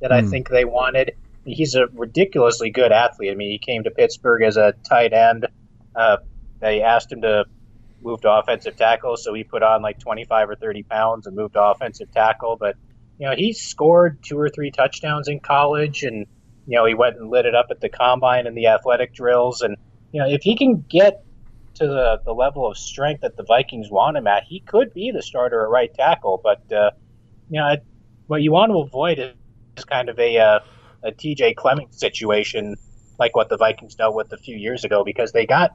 that mm. I think they wanted. He's a ridiculously good athlete. I mean, he came to Pittsburgh as a tight end. Uh, they asked him to move to offensive tackle, so he put on like twenty-five or thirty pounds and moved to offensive tackle. But, you know, he scored two or three touchdowns in college, and, you know, he went and lit it up at the combine and the athletic drills. And, you know, if he can get to the, the level of strength that the Vikings want him at, he could be the starter at right tackle. But, uh, you know, what you want to avoid is kind of a uh, – a T J Clemmings situation, like what the Vikings dealt with a few years ago, because they got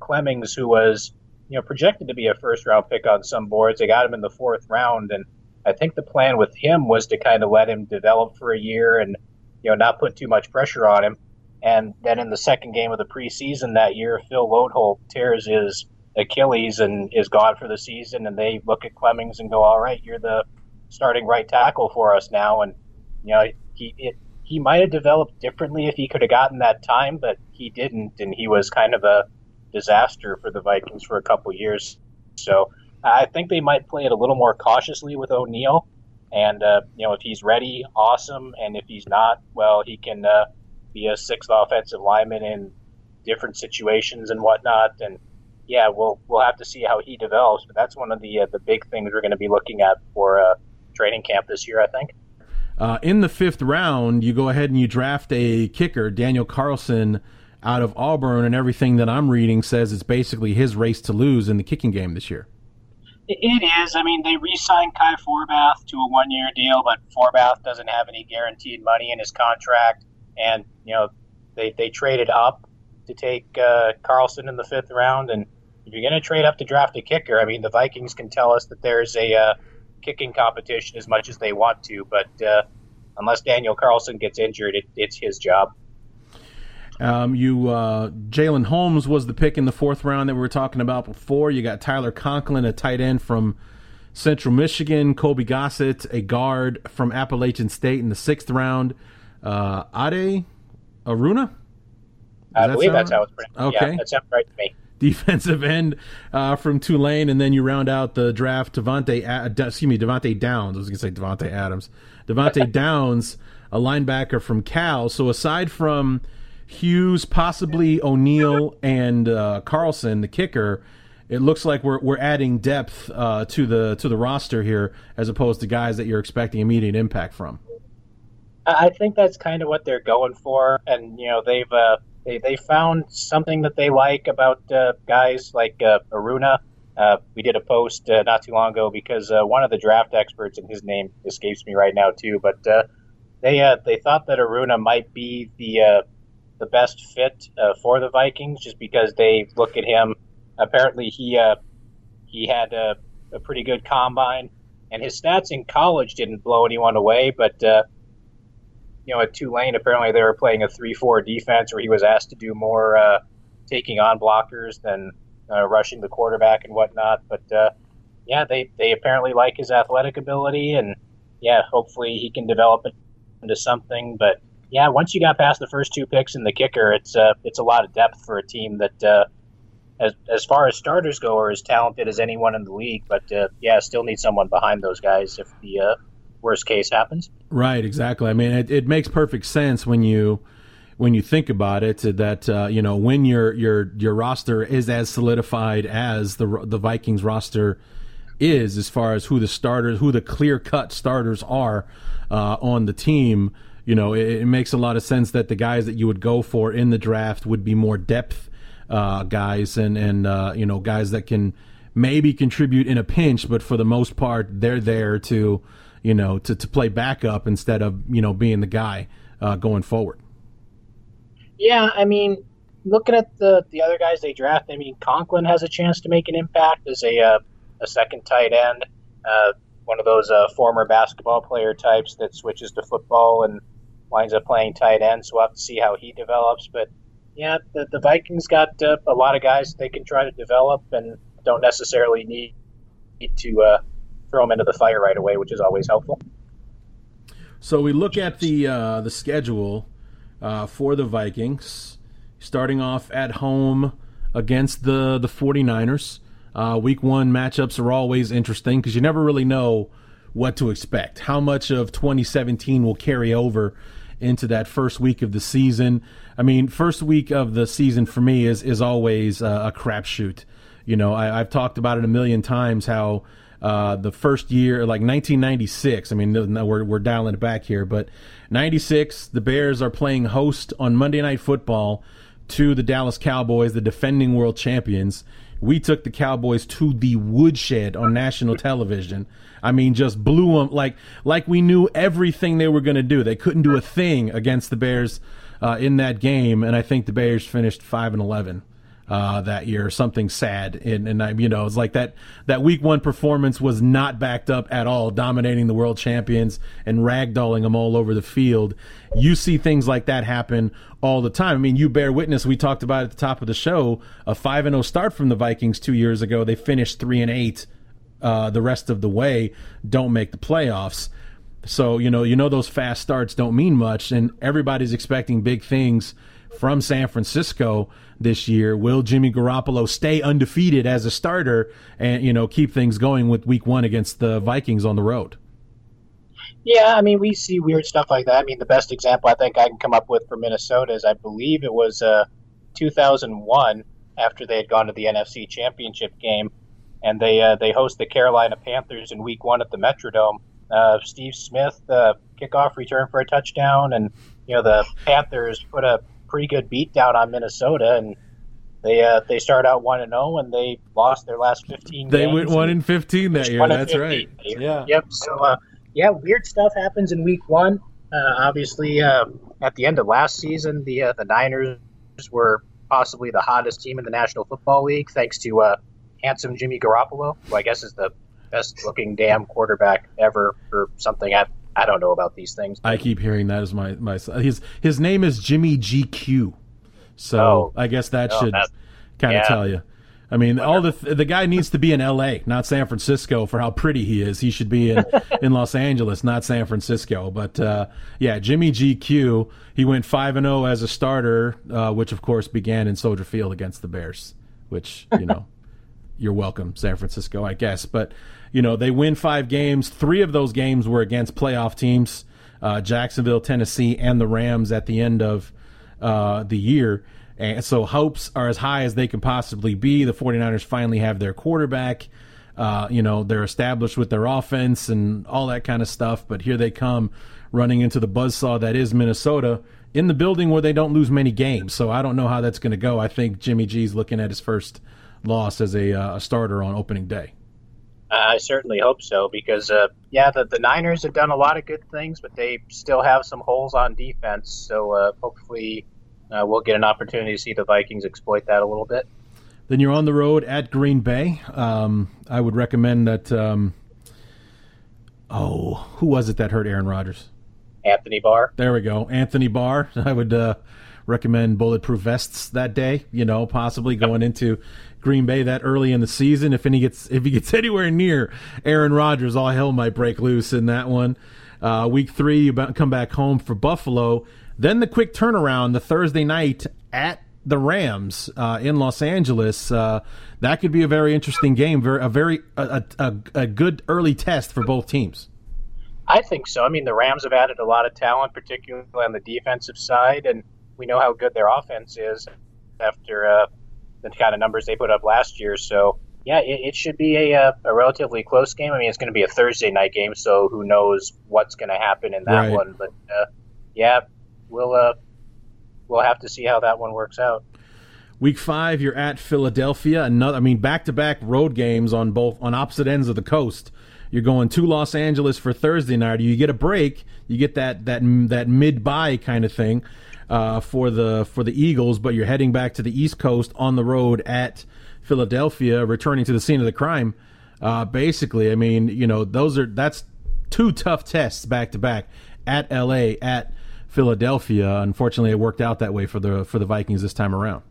Clemmings, who was, you know, projected to be a first-round pick on some boards. They got him in the fourth round, and I think the plan with him was to kind of let him develop for a year and, you know, not put too much pressure on him. And then in the second game of the preseason that year, Phil Lodeholt tears his Achilles and is gone for the season, and they look at Clemmings and go, all right, you're the starting right tackle for us now. And, you know, he it, He might have developed differently if he could have gotten that time, but he didn't, and he was kind of a disaster for the Vikings for a couple years. So I think they might play it a little more cautiously with O'Neill, and uh, you know, if he's ready, awesome, and if he's not, well, he can uh, be a sixth offensive lineman in different situations and whatnot. And yeah, we'll we'll have to see how he develops, but that's one of the uh, the big things we're going to be looking at for uh, training camp this year, I think. Uh, in the fifth round, you go ahead and you draft a kicker, Daniel Carlson, out of Auburn, and everything that I'm reading says it's basically his race to lose in the kicking game this year. It is. I mean, they re-signed Kai Forbath to a one-year deal, but Forbath doesn't have any guaranteed money in his contract, and, you know, they, they traded up to take uh, Carlson in the fifth round, and if you're going to trade up to draft a kicker, I mean, the Vikings can tell us that there's a uh, – kicking competition as much as they want to, but uh, unless Daniel Carlson gets injured, it, it's his job. Um, you, uh, Jalen Holmes was the pick in the fourth round that we were talking about before. You got Tyler Conklin, a tight end from Central Michigan, Kobe Gossett, a guard from Appalachian State in the sixth round. Uh, Ade Aruna? Does I believe that's right? How it's pronounced. Okay. Yeah, that sounds right to me. Defensive end uh, from Tulane, and then you round out the draft. Devontae, uh, excuse me, Devontae Downs. I was going to say Devontae Adams. Devontae Downs, a linebacker from Cal. So aside from Hughes, possibly O'Neill, and uh, Carlson, the kicker, it looks like we're we're adding depth uh, to the to the roster here, as opposed to guys that you're expecting immediate impact from. I think that's kind of what they're going for, and you know they've. Uh... They they found something that they like about uh, guys like uh, Aruna. Uh, we did a post uh, not too long ago because uh, one of the draft experts, and his name escapes me right now too, but uh, they uh, they thought that Aruna might be the uh, the best fit uh, for the Vikings just because they look at him. Apparently he uh, he had a, a pretty good combine, and his stats in college didn't blow anyone away, but. Uh, You know, at Tulane, apparently they were playing a three four defense where he was asked to do more uh, taking on blockers than uh, rushing the quarterback and whatnot. But, uh, yeah, they, they apparently like his athletic ability. And, yeah, hopefully he can develop it into something. But, yeah, once you got past the first two picks and the kicker, it's uh, it's a lot of depth for a team that, uh, as, as far as starters go, are as talented as anyone in the league. But, uh, yeah, still need someone behind those guys if the uh, – worst case happens. Right, exactly. I mean, it, it makes perfect sense when you when you think about it that uh, you know, when your your your roster is as solidified as the the Vikings roster is, as far as who the starters, who the clear-cut starters are uh, on the team, you know, it, it makes a lot of sense that the guys that you would go for in the draft would be more depth uh, guys and and uh, you know, guys that can maybe contribute in a pinch, but for the most part, they're there to You know, to, to play backup instead of, you know, being the guy uh, going forward. Yeah, I mean, looking at the, the other guys they draft, I mean, Conklin has a chance to make an impact as a uh, a second tight end, uh, one of those uh, former basketball player types that switches to football and winds up playing tight end, so we'll have to see how he develops. But, yeah, the, the Vikings got uh, a lot of guys they can try to develop and don't necessarily need to uh, throw them into the fire right away, which is always helpful. So we look at the uh, the schedule uh, for the Vikings, starting off at home against the, the 49ers. Uh, week one matchups are always interesting because you never really know what to expect. How much of twenty seventeen will carry over into that first week of the season? I mean, first week of the season for me is is always uh, a crapshoot. You know, I, I've talked about it a million times how uh, the first year, like nineteen ninety-six, I mean, we're we're dialing it back here, but ninety-six, the Bears are playing host on Monday Night Football to the Dallas Cowboys, the defending world champions. We took the Cowboys to the woodshed on national television. I mean, just blew them like like we knew everything they were going to do. They couldn't do a thing against the Bears uh, in that game, and I think the Bears finished five and eleven uh, that year, something sad. And, and I, you know, it's like that that week one performance was not backed up at all, dominating the world champions and ragdolling them all over the field. You see things like that happen all the time. I mean, you bear witness. We talked about at the top of the show a five and zero start from the Vikings two years ago. They finished three and eight uh, the rest of the way. Don't make the playoffs. So you know, you know those fast starts don't mean much, and everybody's expecting big things from San Francisco this year. Will Jimmy Garoppolo stay undefeated as a starter and you know keep things going with Week One against the Vikings on the road? Yeah, I mean, we see weird stuff like that. I mean, the best example I think I can come up with for Minnesota is I believe it was uh, two thousand one after they had gone to the N F C Championship game, and they uh, they host the Carolina Panthers in Week One at the Metrodome. Uh, Steve Smith uh, kickoff return for a touchdown, and you know the Panthers put a pretty good beatdown on Minnesota, and they uh, they start out one and zero, and they lost their last fifteen. They games went one and fifteen that year. That's right. Yeah. Yep. So. Uh, Yeah, weird stuff happens in week one. Uh, obviously, uh, at the end of last season, the uh, the Niners were possibly the hottest team in the National Football League, thanks to uh, handsome Jimmy Garoppolo, who I guess is the best-looking damn quarterback ever for something I I don't know about these things. I keep hearing that as my, my his his name is Jimmy G Q, so oh, I guess that no, should kind of yeah. tell you. I mean, all the th- the guy needs to be in L A, not San Francisco, for how pretty he is. He should be in, in Los Angeles, not San Francisco. But, uh, yeah, Jimmy G Q, he went five and oh as a starter, uh, which, of course, began in Soldier Field against the Bears, which, you know, you're welcome, San Francisco, I guess. But, you know, they win five games. Three of those games were against playoff teams, uh, Jacksonville, Tennessee, and the Rams at the end of uh, the year. And so hopes are as high as they can possibly be. The 49ers finally have their quarterback. Uh, you know, they're established with their offense and all that kind of stuff. But here they come running into the buzzsaw that is Minnesota in the building where they don't lose many games. So I don't know how that's going to go. I think Jimmy G's looking at his first loss as a, uh, a starter on opening day. I certainly hope so because, uh, yeah, the, the Niners have done a lot of good things, but they still have some holes on defense. So uh, hopefully... Uh, we'll get an opportunity to see the Vikings exploit that a little bit. Then you're on the road at Green Bay. Um, I would recommend that um, – oh, who was it that hurt Aaron Rodgers? Anthony Barr. There we go. Anthony Barr. I would uh, recommend bulletproof vests that day, you know, possibly going into Green Bay that early in the season. If any gets if he gets anywhere near Aaron Rodgers, all hell might break loose in that one. Uh, week three, you come back home for Buffalo. Then the quick turnaround, the Thursday night at the Rams uh, in Los Angeles, uh, that could be a very interesting game, very, a very a, a, a good early test for both teams. I think so. I mean, the Rams have added a lot of talent, particularly on the defensive side, and we know how good their offense is after uh, the kind of numbers they put up last year. So, yeah, it, it should be a, a relatively close game. I mean, it's going to be a Thursday night game, so who knows what's going to happen in that right. one. But, uh, yeah. We'll uh, we'll have to see how that one works out. Week five, you're at Philadelphia. Another, I mean, back-to-back road games on both on opposite ends of the coast. You're going to Los Angeles for Thursday night. You get a break. You get that that that mid-bye kind of thing uh, for the for the Eagles, but you're heading back to the East Coast on the road at Philadelphia, returning to the scene of the crime. Uh, basically, I mean, you know, those are that's two tough tests back-to-back at L A at Philadelphia. Unfortunately, it worked out that way for the for the Vikings this time around.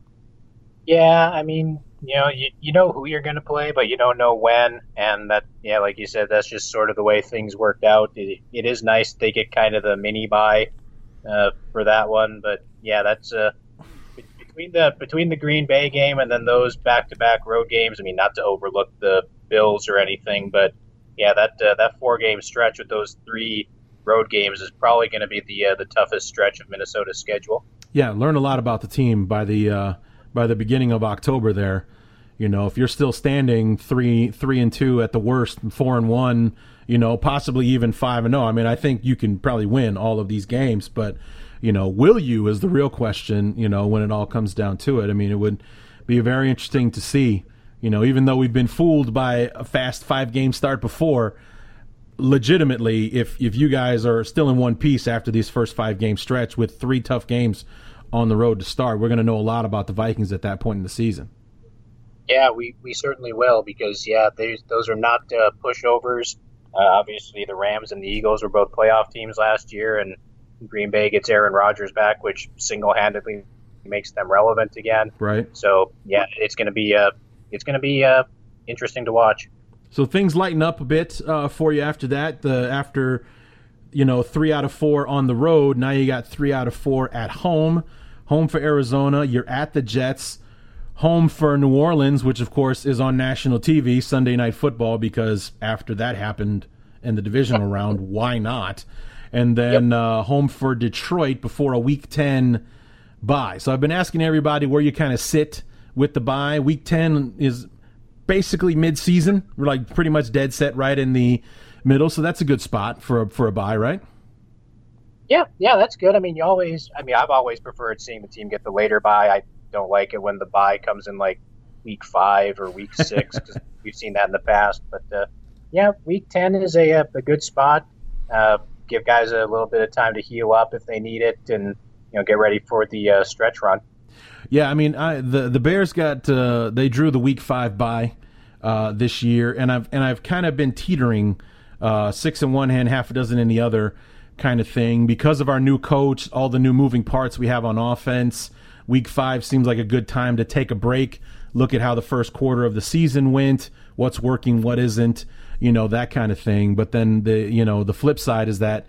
Yeah, I mean, you know, you, you know who you're going to play, but you don't know when. And that, yeah, like you said, that's just sort of the way things worked out. It, it is nice they get kind of the mini bye uh, for that one, but yeah, that's uh, between the between the Green Bay game and then those back-to-back road games. I mean, not to overlook the Bills or anything, but yeah, that uh, that four-game stretch with those three road games is probably going to be the uh, the toughest stretch of Minnesota's schedule. Yeah, learn a lot about the team by the. Uh... By the beginning of October there, you know, if you're still standing three, three and two at the worst, four and one, you know, possibly even five and oh. I mean, I think you can probably win all of these games, but you know, will you is the real question, you know, when it all comes down to it. I mean, it would be very interesting to see, you know, even though we've been fooled by a fast five game start before, legitimately, if, if you guys are still in one piece after these first five game stretch with three tough games on the road to start, we're going to know a lot about the Vikings at that point in the season. Yeah, we, we certainly will, because yeah, they, those are not uh, pushovers. Uh, obviously, the Rams and the Eagles were both playoff teams last year, and Green Bay gets Aaron Rodgers back, which single-handedly makes them relevant again. Right. So yeah, it's going to be uh, it's going to be uh, interesting to watch. So things lighten up a bit uh, for you after that. The after you know three out of four on the road, now you got three out of four at home. Home for Arizona, you're at the Jets. Home for New Orleans, which, of course, is on national T V, Sunday Night Football, because after that happened in the divisional round, why not? And then yep. uh, home for Detroit before a Week ten bye. So I've been asking everybody where you kind of sit with the bye. Week ten is basically mid-season. We're like pretty much dead set right in the middle, so that's a good spot for a, for a bye, right? Yeah, yeah, that's good. I mean, you always, I mean, I've always preferred seeing the team get the later bye. I don't like it when the bye comes in like week five or week six, because we've seen that in the past. But uh, yeah, week ten is a, a good spot. Uh, give guys a little bit of time to heal up if they need it, and you know, get ready for the uh, stretch run. Yeah, I mean, I, the the Bears got uh, they drew the week five bye uh, this year, and I've and I've kind of been teetering uh, six in one hand, half a dozen in the other kind of thing, because of our new coach, all the new moving parts we have on offense. Week five seems like a good time to take a break, look at how the first quarter of the season went, what's working, what isn't, you know, that kind of thing. But then the, you know, the flip side is that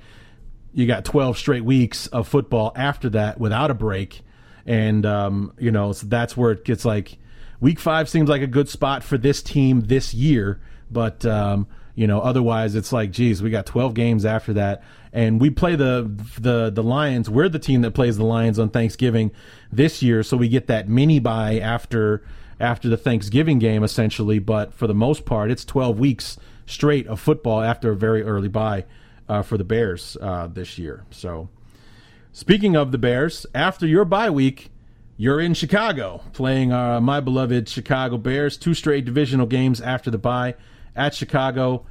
you got twelve straight weeks of football after that without a break. And, um, you know, so that's where it gets like week five seems like a good spot for this team this year. But, um, you know, otherwise it's like, geez, we got twelve games after that. And we play the, the the Lions. We're the team that plays the Lions on Thanksgiving this year, so we get that mini-bye after after the Thanksgiving game, essentially. But for the most part, it's twelve weeks straight of football after a very early bye uh, for the Bears uh, this year. So speaking of the Bears, after your bye week, you're in Chicago playing uh, my beloved Chicago Bears. Two straight divisional games after the bye at Chicago.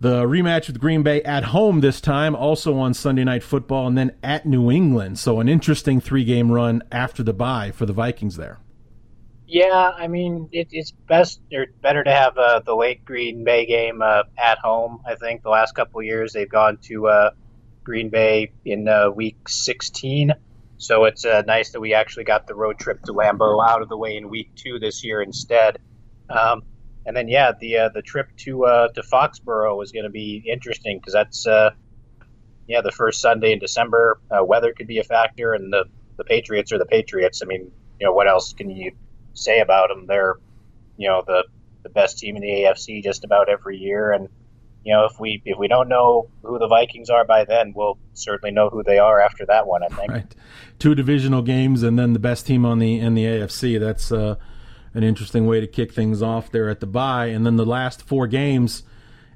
The rematch with Green Bay at home this time, also on Sunday Night Football, and then at New England. So an interesting three-game run after the bye for the Vikings there. Yeah, I mean, it, it's best or better to have uh, the late Green Bay game uh, at home. I think the last couple of years they've gone to uh, Green Bay in uh, Week sixteen. So it's uh, nice that we actually got the road trip to Lambeau out of the way in Week two this year instead. Um And then, yeah, the uh, the trip to uh, to Foxborough is going to be interesting, because that's, uh, yeah, the first Sunday in December. Uh, weather could be a factor, and the, the Patriots are the Patriots. I mean, you know, what else can you say about them? They're, you know, the, the best team in the A F C just about every year. And, you know, if we if we don't know who the Vikings are by then, we'll certainly know who they are after that one, I think. Right. Two divisional games and then the best team on the in the A F C. That's uh... – an interesting way to kick things off there at the bye. And then the last four games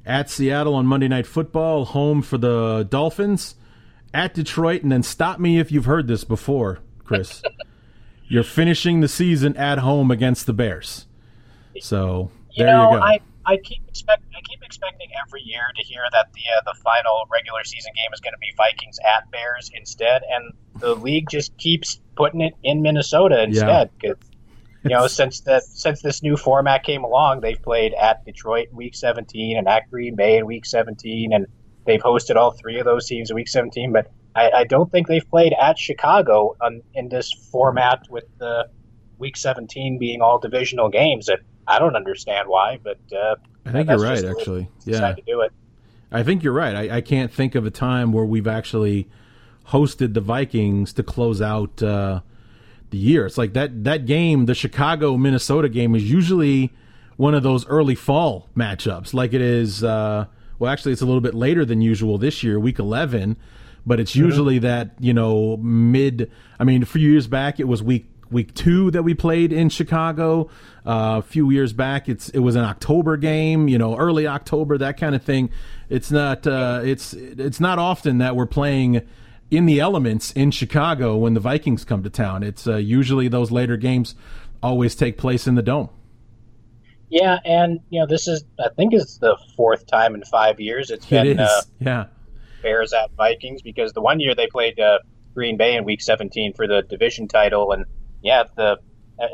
at Seattle on Monday Night Football, home for the Dolphins, at Detroit, and then stop me if you've heard this before, Chris. You're finishing the season at home against the Bears. So there you, know, you go. I, I keep expect I keep expecting every year to hear that the uh, the final regular season game is going to be Vikings at Bears instead, and the league just keeps putting it in Minnesota instead. Yeah. You know, since that since this new format came along, they've played at Detroit in Week seventeen and at Green Bay in Week seventeen, and they've hosted all three of those teams in Week seventeen. But I, I don't think they've played at Chicago on, in this format with the Week seventeen being all divisional games. And I don't understand why, but uh, I think you're right. Actually, yeah, to do it. I think you're right. I, I can't think of a time where we've actually hosted the Vikings to close out uh, the year. It's like that that game, the Chicago Minnesota game, is usually one of those early fall matchups. Like it is. Uh, well, actually, it's a little bit later than usual this year, Week eleven. But it's usually that, you know, mid. I mean, a few years back, it was week week two that we played in Chicago. Uh, a few years back, it's it was an October game, you know, early October, that kind of thing. It's not uh, it's it's not often that we're playing in the elements in Chicago when the Vikings come to town. It's uh, usually those later games always take place in the Dome. Yeah, and you know, this is I think it's the fourth time in five years it's been. It is. Uh, yeah. Bears at Vikings, because the one year they played uh, Green Bay in Week seventeen for the division title, and yeah, the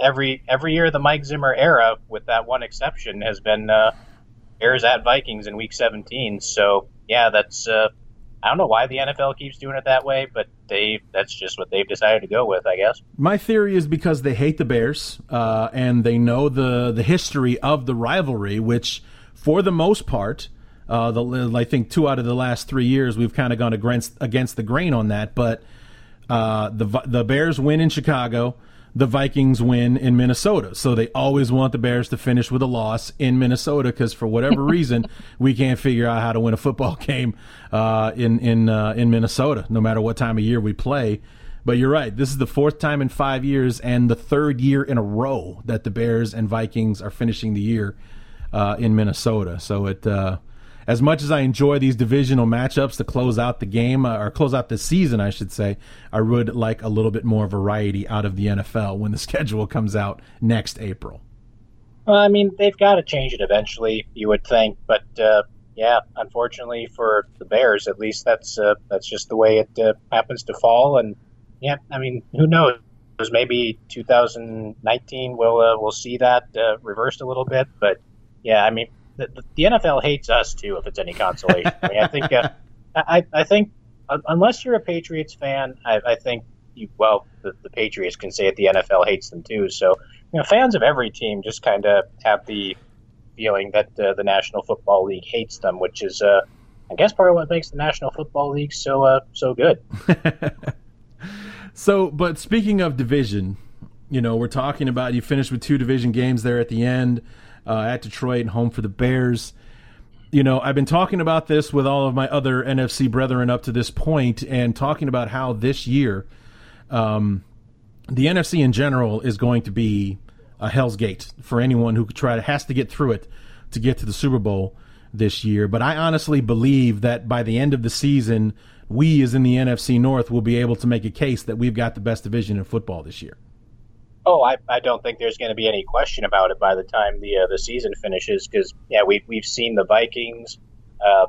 every every year the Mike Zimmer era, with that one exception, has been uh, Bears at Vikings in Week seventeen. So yeah, that's uh, I don't know why the N F L keeps doing it that way, but they that's just what they've decided to go with, I guess. My theory is because they hate the Bears uh, and they know the the history of the rivalry, which for the most part. Uh, the, I think two out of the last three years we've kind of gone against against the grain on that, but uh, the the Bears win in Chicago, the Vikings win in Minnesota, so they always want the Bears to finish with a loss in Minnesota because for whatever reason we can't figure out how to win a football game uh, in in uh, in Minnesota, no matter what time of year we play. But you're right, this is the fourth time in five years and the third year in a row that the Bears and Vikings are finishing the year uh, in Minnesota. So it. Uh, As much as I enjoy these divisional matchups to close out the game, or close out the season, I should say, I would like a little bit more variety out of the N F L when the schedule comes out next April. Well, I mean, they've got to change it eventually, you would think. But, uh, yeah, unfortunately for the Bears, at least, that's uh, that's just the way it uh, happens to fall. And, yeah, I mean, who knows? Maybe two thousand nineteen we'll, uh, we'll see that uh, reversed a little bit. But, yeah, I mean... The, the N F L hates us too, if it's any consolation. I mean, I think, uh, I, I think, uh, unless you're a Patriots fan, I, I think you, well, the, the Patriots can say that the N F L hates them too. So, you know, fans of every team just kind of have the feeling that uh, the National Football League hates them, which is, uh, I guess, part of what makes the National Football League so, uh, so good. So, but speaking of division, you know, we're talking about you finished with two division games there at the end. Uh, at Detroit and home for the Bears. You know, I've been talking about this with all of my other N F C brethren up to this point and talking about how this year um, the N F C in general is going to be a hell's gate for anyone who could try to has to get through it to get to the Super Bowl this year. But I honestly believe that by the end of the season, we as in the N F C North will be able to make a case that we've got the best division in football this year. Oh, I, I don't think there's going to be any question about it by the time the uh, the season finishes, because yeah, we've we've seen the Vikings, uh,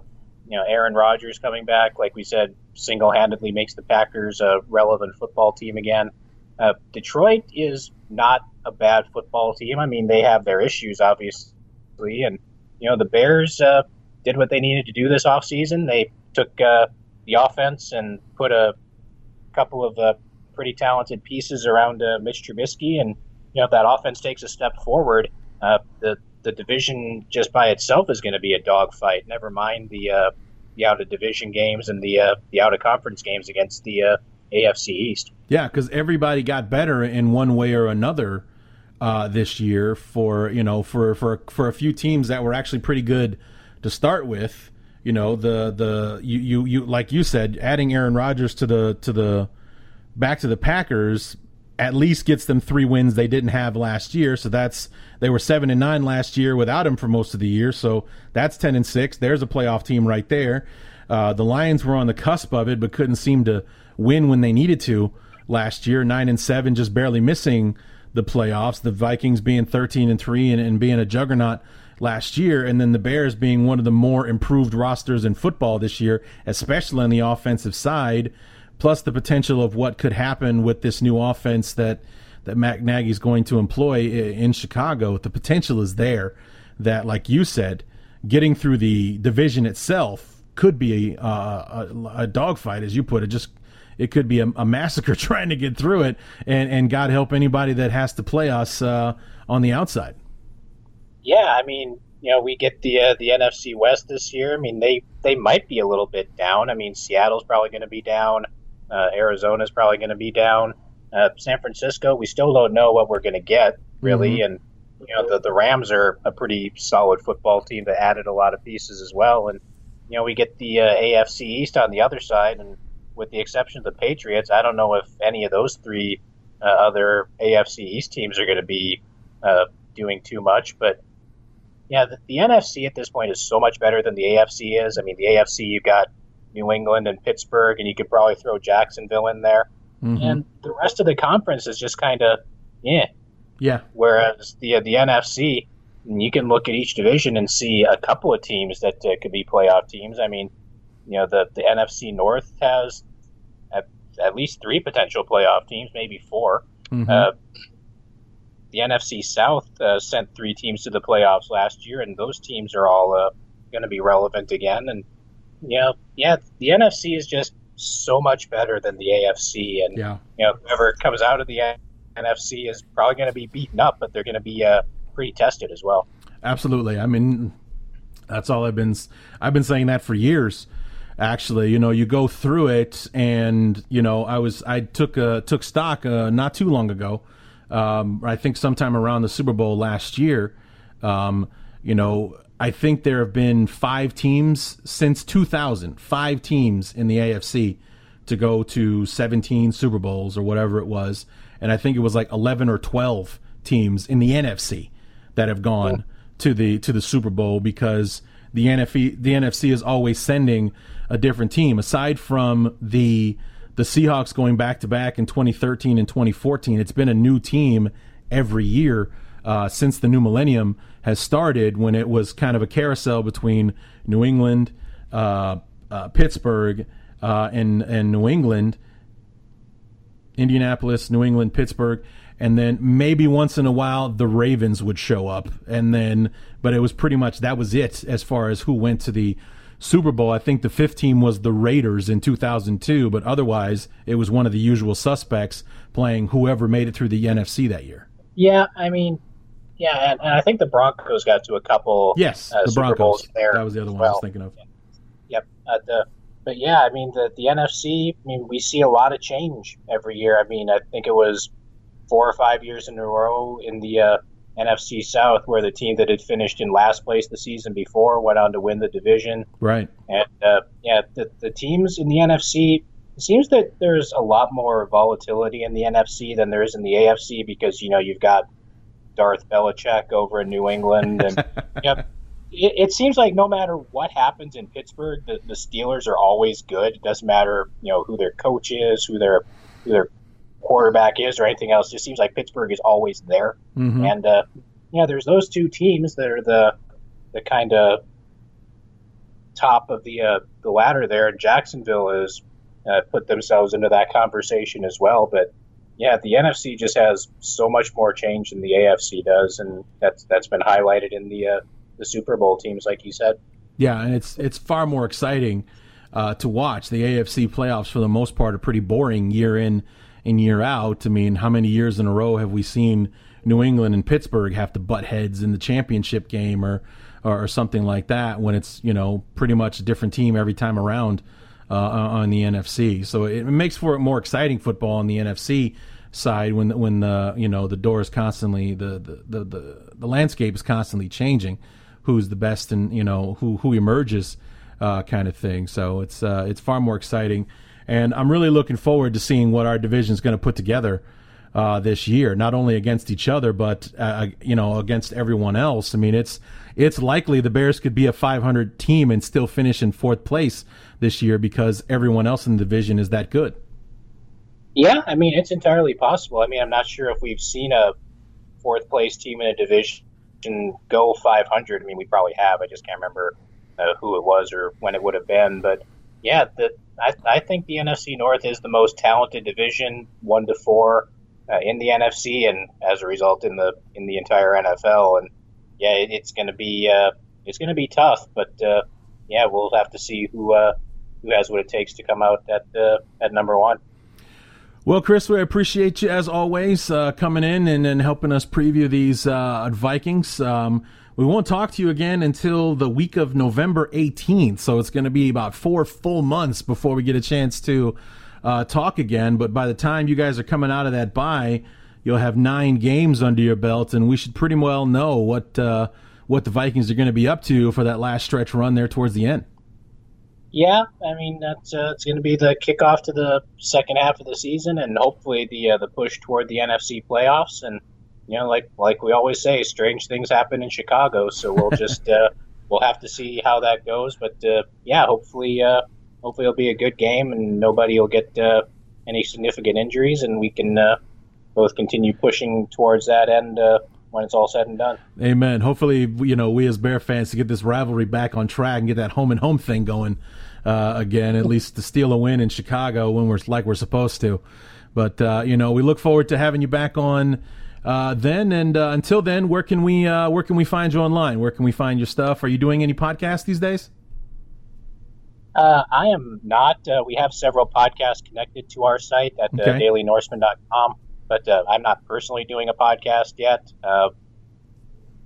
you know, Aaron Rodgers coming back, like we said, single handedly makes the Packers a relevant football team again. Uh, Detroit is not a bad football team. I mean, they have their issues obviously, and you know the Bears uh, did what they needed to do this offseason. They took uh, the offense and put a couple of. Uh, pretty talented pieces around uh, Mitch Trubisky, and you know if that offense takes a step forward, uh, the the division just by itself is going to be a dogfight. Never mind the uh, the out of division games and the uh, the out of conference games against the uh, A F C East. Yeah, because everybody got better in one way or another uh, this year. For you know for for for a few teams that were actually pretty good to start with. You know the the you you, you like you said, adding Aaron Rodgers to the to the back to the Packers at least gets them three wins they didn't have last year. So that's they were seven and nine last year without him for most of the year. So that's ten and six. There's a playoff team right there. Uh, the Lions were on the cusp of it, but couldn't seem to win when they needed to last year. Nine and seven, just barely missing the playoffs. The Vikings being thirteen and three and, and being a juggernaut last year, and then the Bears being one of the more improved rosters in football this year, especially on the offensive side. Plus the potential of what could happen with this new offense that, that Matt Nagy's going to employ in Chicago. The potential is there that, like you said, getting through the division itself could be a, a, a dogfight, as you put it. Just it could be a, a massacre trying to get through it, and, and God help anybody that has to play us uh, on the outside. Yeah, I mean, you know, we get the uh, the N F C West this year. I mean, they, they might be a little bit down. I mean, Seattle's probably going to be down. Uh, Arizona's probably going to be down. Uh, San Francisco, we still don't know what we're going to get, really. Mm-hmm. And, you know, the, the Rams are a pretty solid football team that added a lot of pieces as well. And, you know, we get the uh, A F C East on the other side. And with the exception of the Patriots, I don't know if any of those three uh, other A F C East teams are going to be uh, doing too much. But, yeah, the, the N F C at this point is so much better than the A F C is. I mean, the A F C, you've got New England and Pittsburgh, and you could probably throw Jacksonville in there. Mm-hmm. And the rest of the conference is just kind of, yeah. Yeah. Whereas the the N F C, you can look at each division and see a couple of teams that uh, could be playoff teams. I mean, you know, the, the N F C North has at, at least three potential playoff teams, maybe four. Mm-hmm. Uh, the N F C South uh, sent three teams to the playoffs last year, and those teams are all uh, going to be relevant again. And, you know, yeah, the N F C is just so much better than the A F C. And, yeah. you know, whoever comes out of the N F C is probably going to be beaten up, but they're going to be uh, pretty tested as well. Absolutely. I mean, that's all I've been I've been saying that for years. Actually, you know, you go through it, and you know, I was I took uh, took stock uh, not too long ago. Um, I think sometime around the Super Bowl last year. Um, you know, I think there have been five teams since two thousand, five teams in the A F C to go to seventeen Super Bowls or whatever it was. And I think it was like eleven or twelve teams in the N F C that have gone yeah. to the to the Super Bowl, because the N F C the N F C is always sending a different team. Aside from the the Seahawks going back to back in twenty thirteen and twenty fourteen, it's been a new team every year uh, since the new millennium has started. When it was kind of a carousel between New England, uh, uh, Pittsburgh, uh, and and New England. Indianapolis, New England, Pittsburgh, and then maybe once in a while the Ravens would show up, and then but it was pretty much that was it as far as who went to the Super Bowl. I think the fifth team was the Raiders in two thousand two, but otherwise it was one of the usual suspects playing whoever made it through the N F C that year. Yeah, I mean, yeah, and, and I think the Broncos got to a couple. Yes, uh, the Super Broncos. Bowls there. That was the other one well. I was thinking of. Yep. Uh, the, But, yeah, I mean, the, the N F C, I mean, we see a lot of change every year. I mean, I think it was four or five years in a row in the uh, N F C South where the team that had finished in last place the season before went on to win the division. Right. And, uh, yeah, the, the teams in the N F C, it seems that there's a lot more volatility in the N F C than there is in the A F C because, you know, you've got Darth Belichick over in New England. And, yep. It, it seems like no matter what happens in Pittsburgh, the, the Steelers are always good. It doesn't matter, you know, who their coach is, who their who their quarterback is, or anything else. It just seems like Pittsburgh is always there. Mm-hmm. And uh, yeah, there's those two teams that are the the kind of top of the uh, the ladder there. And Jacksonville has uh, put themselves into that conversation as well. But yeah, the N F C just has so much more change than the A F C does, and that's that's been highlighted in the. Uh, the Super Bowl teams, like you said. Yeah, and it's it's far more exciting uh, to watch. The A F C playoffs, for the most part, are pretty boring year in and year out. I mean, how many years in a row have we seen New England and Pittsburgh have to butt heads in the championship game or, or, or something like that when it's, you know, pretty much a different team every time around uh, on the N F C. So it makes for more exciting football on the N F C side when, when the, you know, the door is constantly, the, the, the, the, the landscape is constantly changing. Who's the best and, you know, who who emerges uh, kind of thing. So it's uh, it's far more exciting. And I'm really looking forward to seeing what our division is going to put together uh, this year, not only against each other, but, uh, you know, against everyone else. I mean, it's it's likely the Bears could be a five hundred team and still finish in fourth place this year because everyone else in the division is that good. Yeah, I mean, it's entirely possible. I mean, I'm not sure if we've seen a fourth place team in a division and go five hundred. I mean, we probably have. I just can't remember uh, who it was or when it would have been. But, yeah, the, I, I think the N F C North is the most talented division, one to four, uh, in the N F C, and as a result, in the in the entire N F L. And yeah, it, it's going to be uh, it's going to be tough. But uh, yeah, we'll have to see who uh, who has what it takes to come out at uh, at number one. Well, Chris, we appreciate you as always uh, coming in and, and helping us preview these uh, Vikings. Um, we won't talk to you again until the week of November eighteenth, so it's going to be about four full months before we get a chance to uh, talk again. But by the time you guys are coming out of that bye, you'll have nine games under your belt, and we should pretty well know what uh, what the Vikings are going to be up to for that last stretch run there towards the end. Yeah, I mean that's uh, it's going to be the kickoff to the second half of the season, and hopefully the uh, the push toward the N F C playoffs. And you know, like like we always say, strange things happen in Chicago, so we'll just uh, we'll have to see how that goes. But uh, yeah, hopefully uh, hopefully it'll be a good game, and nobody will get uh, any significant injuries, and we can uh, both continue pushing towards that end uh, when it's all said and done. Amen. Hopefully, you know, we as Bear fans to get this rivalry back on track and get that home and home thing going uh, again, at least to steal a win in Chicago when we're like we're supposed to. But, uh, you know, we look forward to having you back on uh, then. And uh, until then, where can we uh, where can we find you online? Where can we find your stuff? Are you doing any podcasts these days? Uh, I am not. Uh, we have several podcasts connected to our site at uh, okay. daily norseman dot com. But uh, I'm not personally doing a podcast yet. Uh, I'm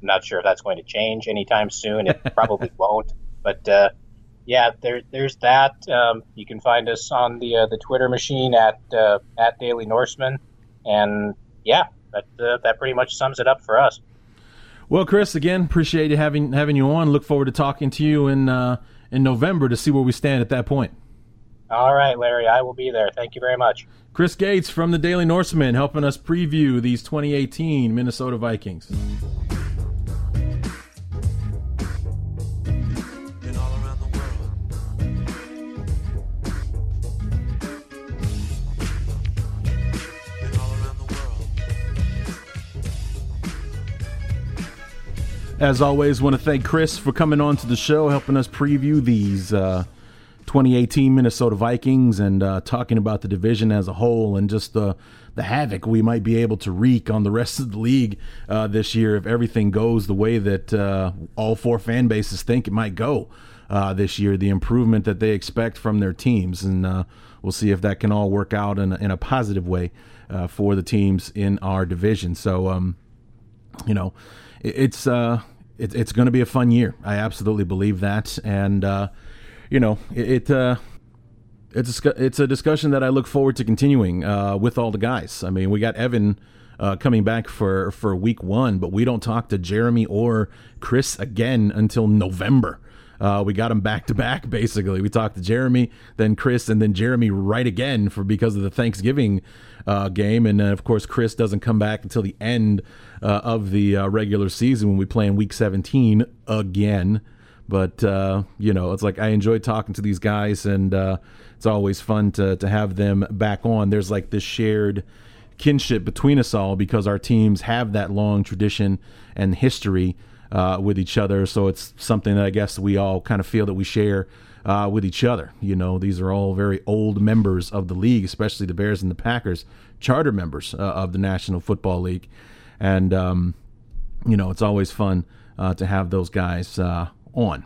not sure if that's going to change anytime soon. It probably won't. But, uh, yeah, there, there's that. Um, you can find us on the uh, the Twitter machine at uh, at Daily Norseman. And, yeah, that, uh, that pretty much sums it up for us. Well, Chris, again, appreciate having having you on. Look forward to talking to you in uh, in November to see where we stand at that point. All right, Larry, I will be there. Thank you very much. Chris Gates from the Daily Norseman helping us preview these twenty eighteen Minnesota Vikings. And all around the world. And all around the world. As always, want to thank Chris for coming on to the show, helping us preview these uh twenty eighteen Minnesota Vikings and uh, talking about the division as a whole and just the, the havoc we might be able to wreak on the rest of the league uh, this year if everything goes the way that uh, all four fan bases think it might go uh, this year, the improvement that they expect from their teams. And uh, we'll see if that can all work out in a, in a positive way uh, for the teams in our division. So, um, you know, it, it's, uh, it, it's going to be a fun year. I absolutely believe that. And, uh, You know, it, it uh, it's a, it's a discussion that I look forward to continuing uh, with all the guys. I mean, we got Evan uh, coming back for, for week one, but we don't talk to Jeremy or Chris again until November. Uh, we got them back to back, basically. We talked to Jeremy, then Chris, and then Jeremy right again for because of the Thanksgiving uh, game. And then, of course, Chris doesn't come back until the end uh, of the uh, regular season when we play in week seventeen again. But, uh, you know, it's like I enjoy talking to these guys, and uh, it's always fun to to have them back on. There's like this shared kinship between us all because our teams have that long tradition and history uh, with each other. So it's something that I guess we all kind of feel that we share uh, with each other. You know, these are all very old members of the league, especially the Bears and the Packers, charter members uh, of the National Football League. And, um, you know, it's always fun uh, to have those guys uh on.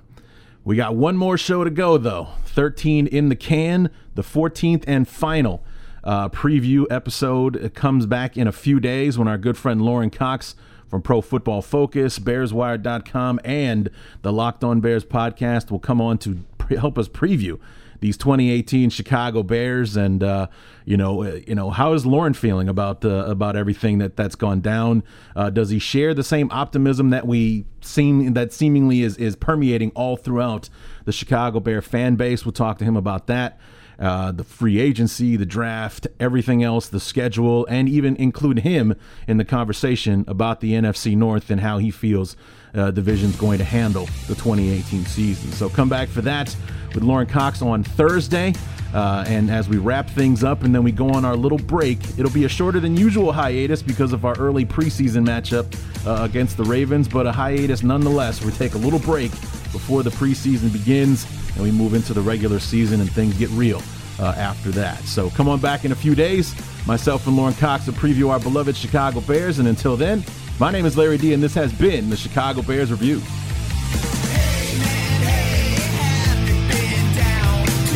We got one more show to go, though. thirteen in the can. The fourteenth and final uh, preview episode comes back in a few days when our good friend Lauren Cox from Pro Football Focus, bears wire dot com, and the Locked On Bears podcast will come on to pre- help us preview these twenty eighteen Chicago Bears. And uh, you know, uh, you know, how is Lauren feeling about uh, about everything that that's gone down? Uh, does he share the same optimism that we seem that seemingly is is permeating all throughout the Chicago Bear fan base? We'll talk to him about that, uh, the free agency, the draft, everything else, the schedule, and even include him in the conversation about the N F C North and how he feels Uh, division's going to handle the twenty eighteen season. So come back for that with Lauren Cox on Thursday. Uh, and as we wrap things up and then we go on our little break, it'll be a shorter than usual hiatus because of our early preseason matchup uh, against the Ravens, but a hiatus nonetheless. We take a little break before the preseason begins and we move into the regular season and things get real uh, after that. So come on back in a few days. Myself and Lauren Cox will preview our beloved Chicago Bears. And until then, my name is Larry D, and this has been the Chicago Bears Review. Hey, man, hey, have you been down to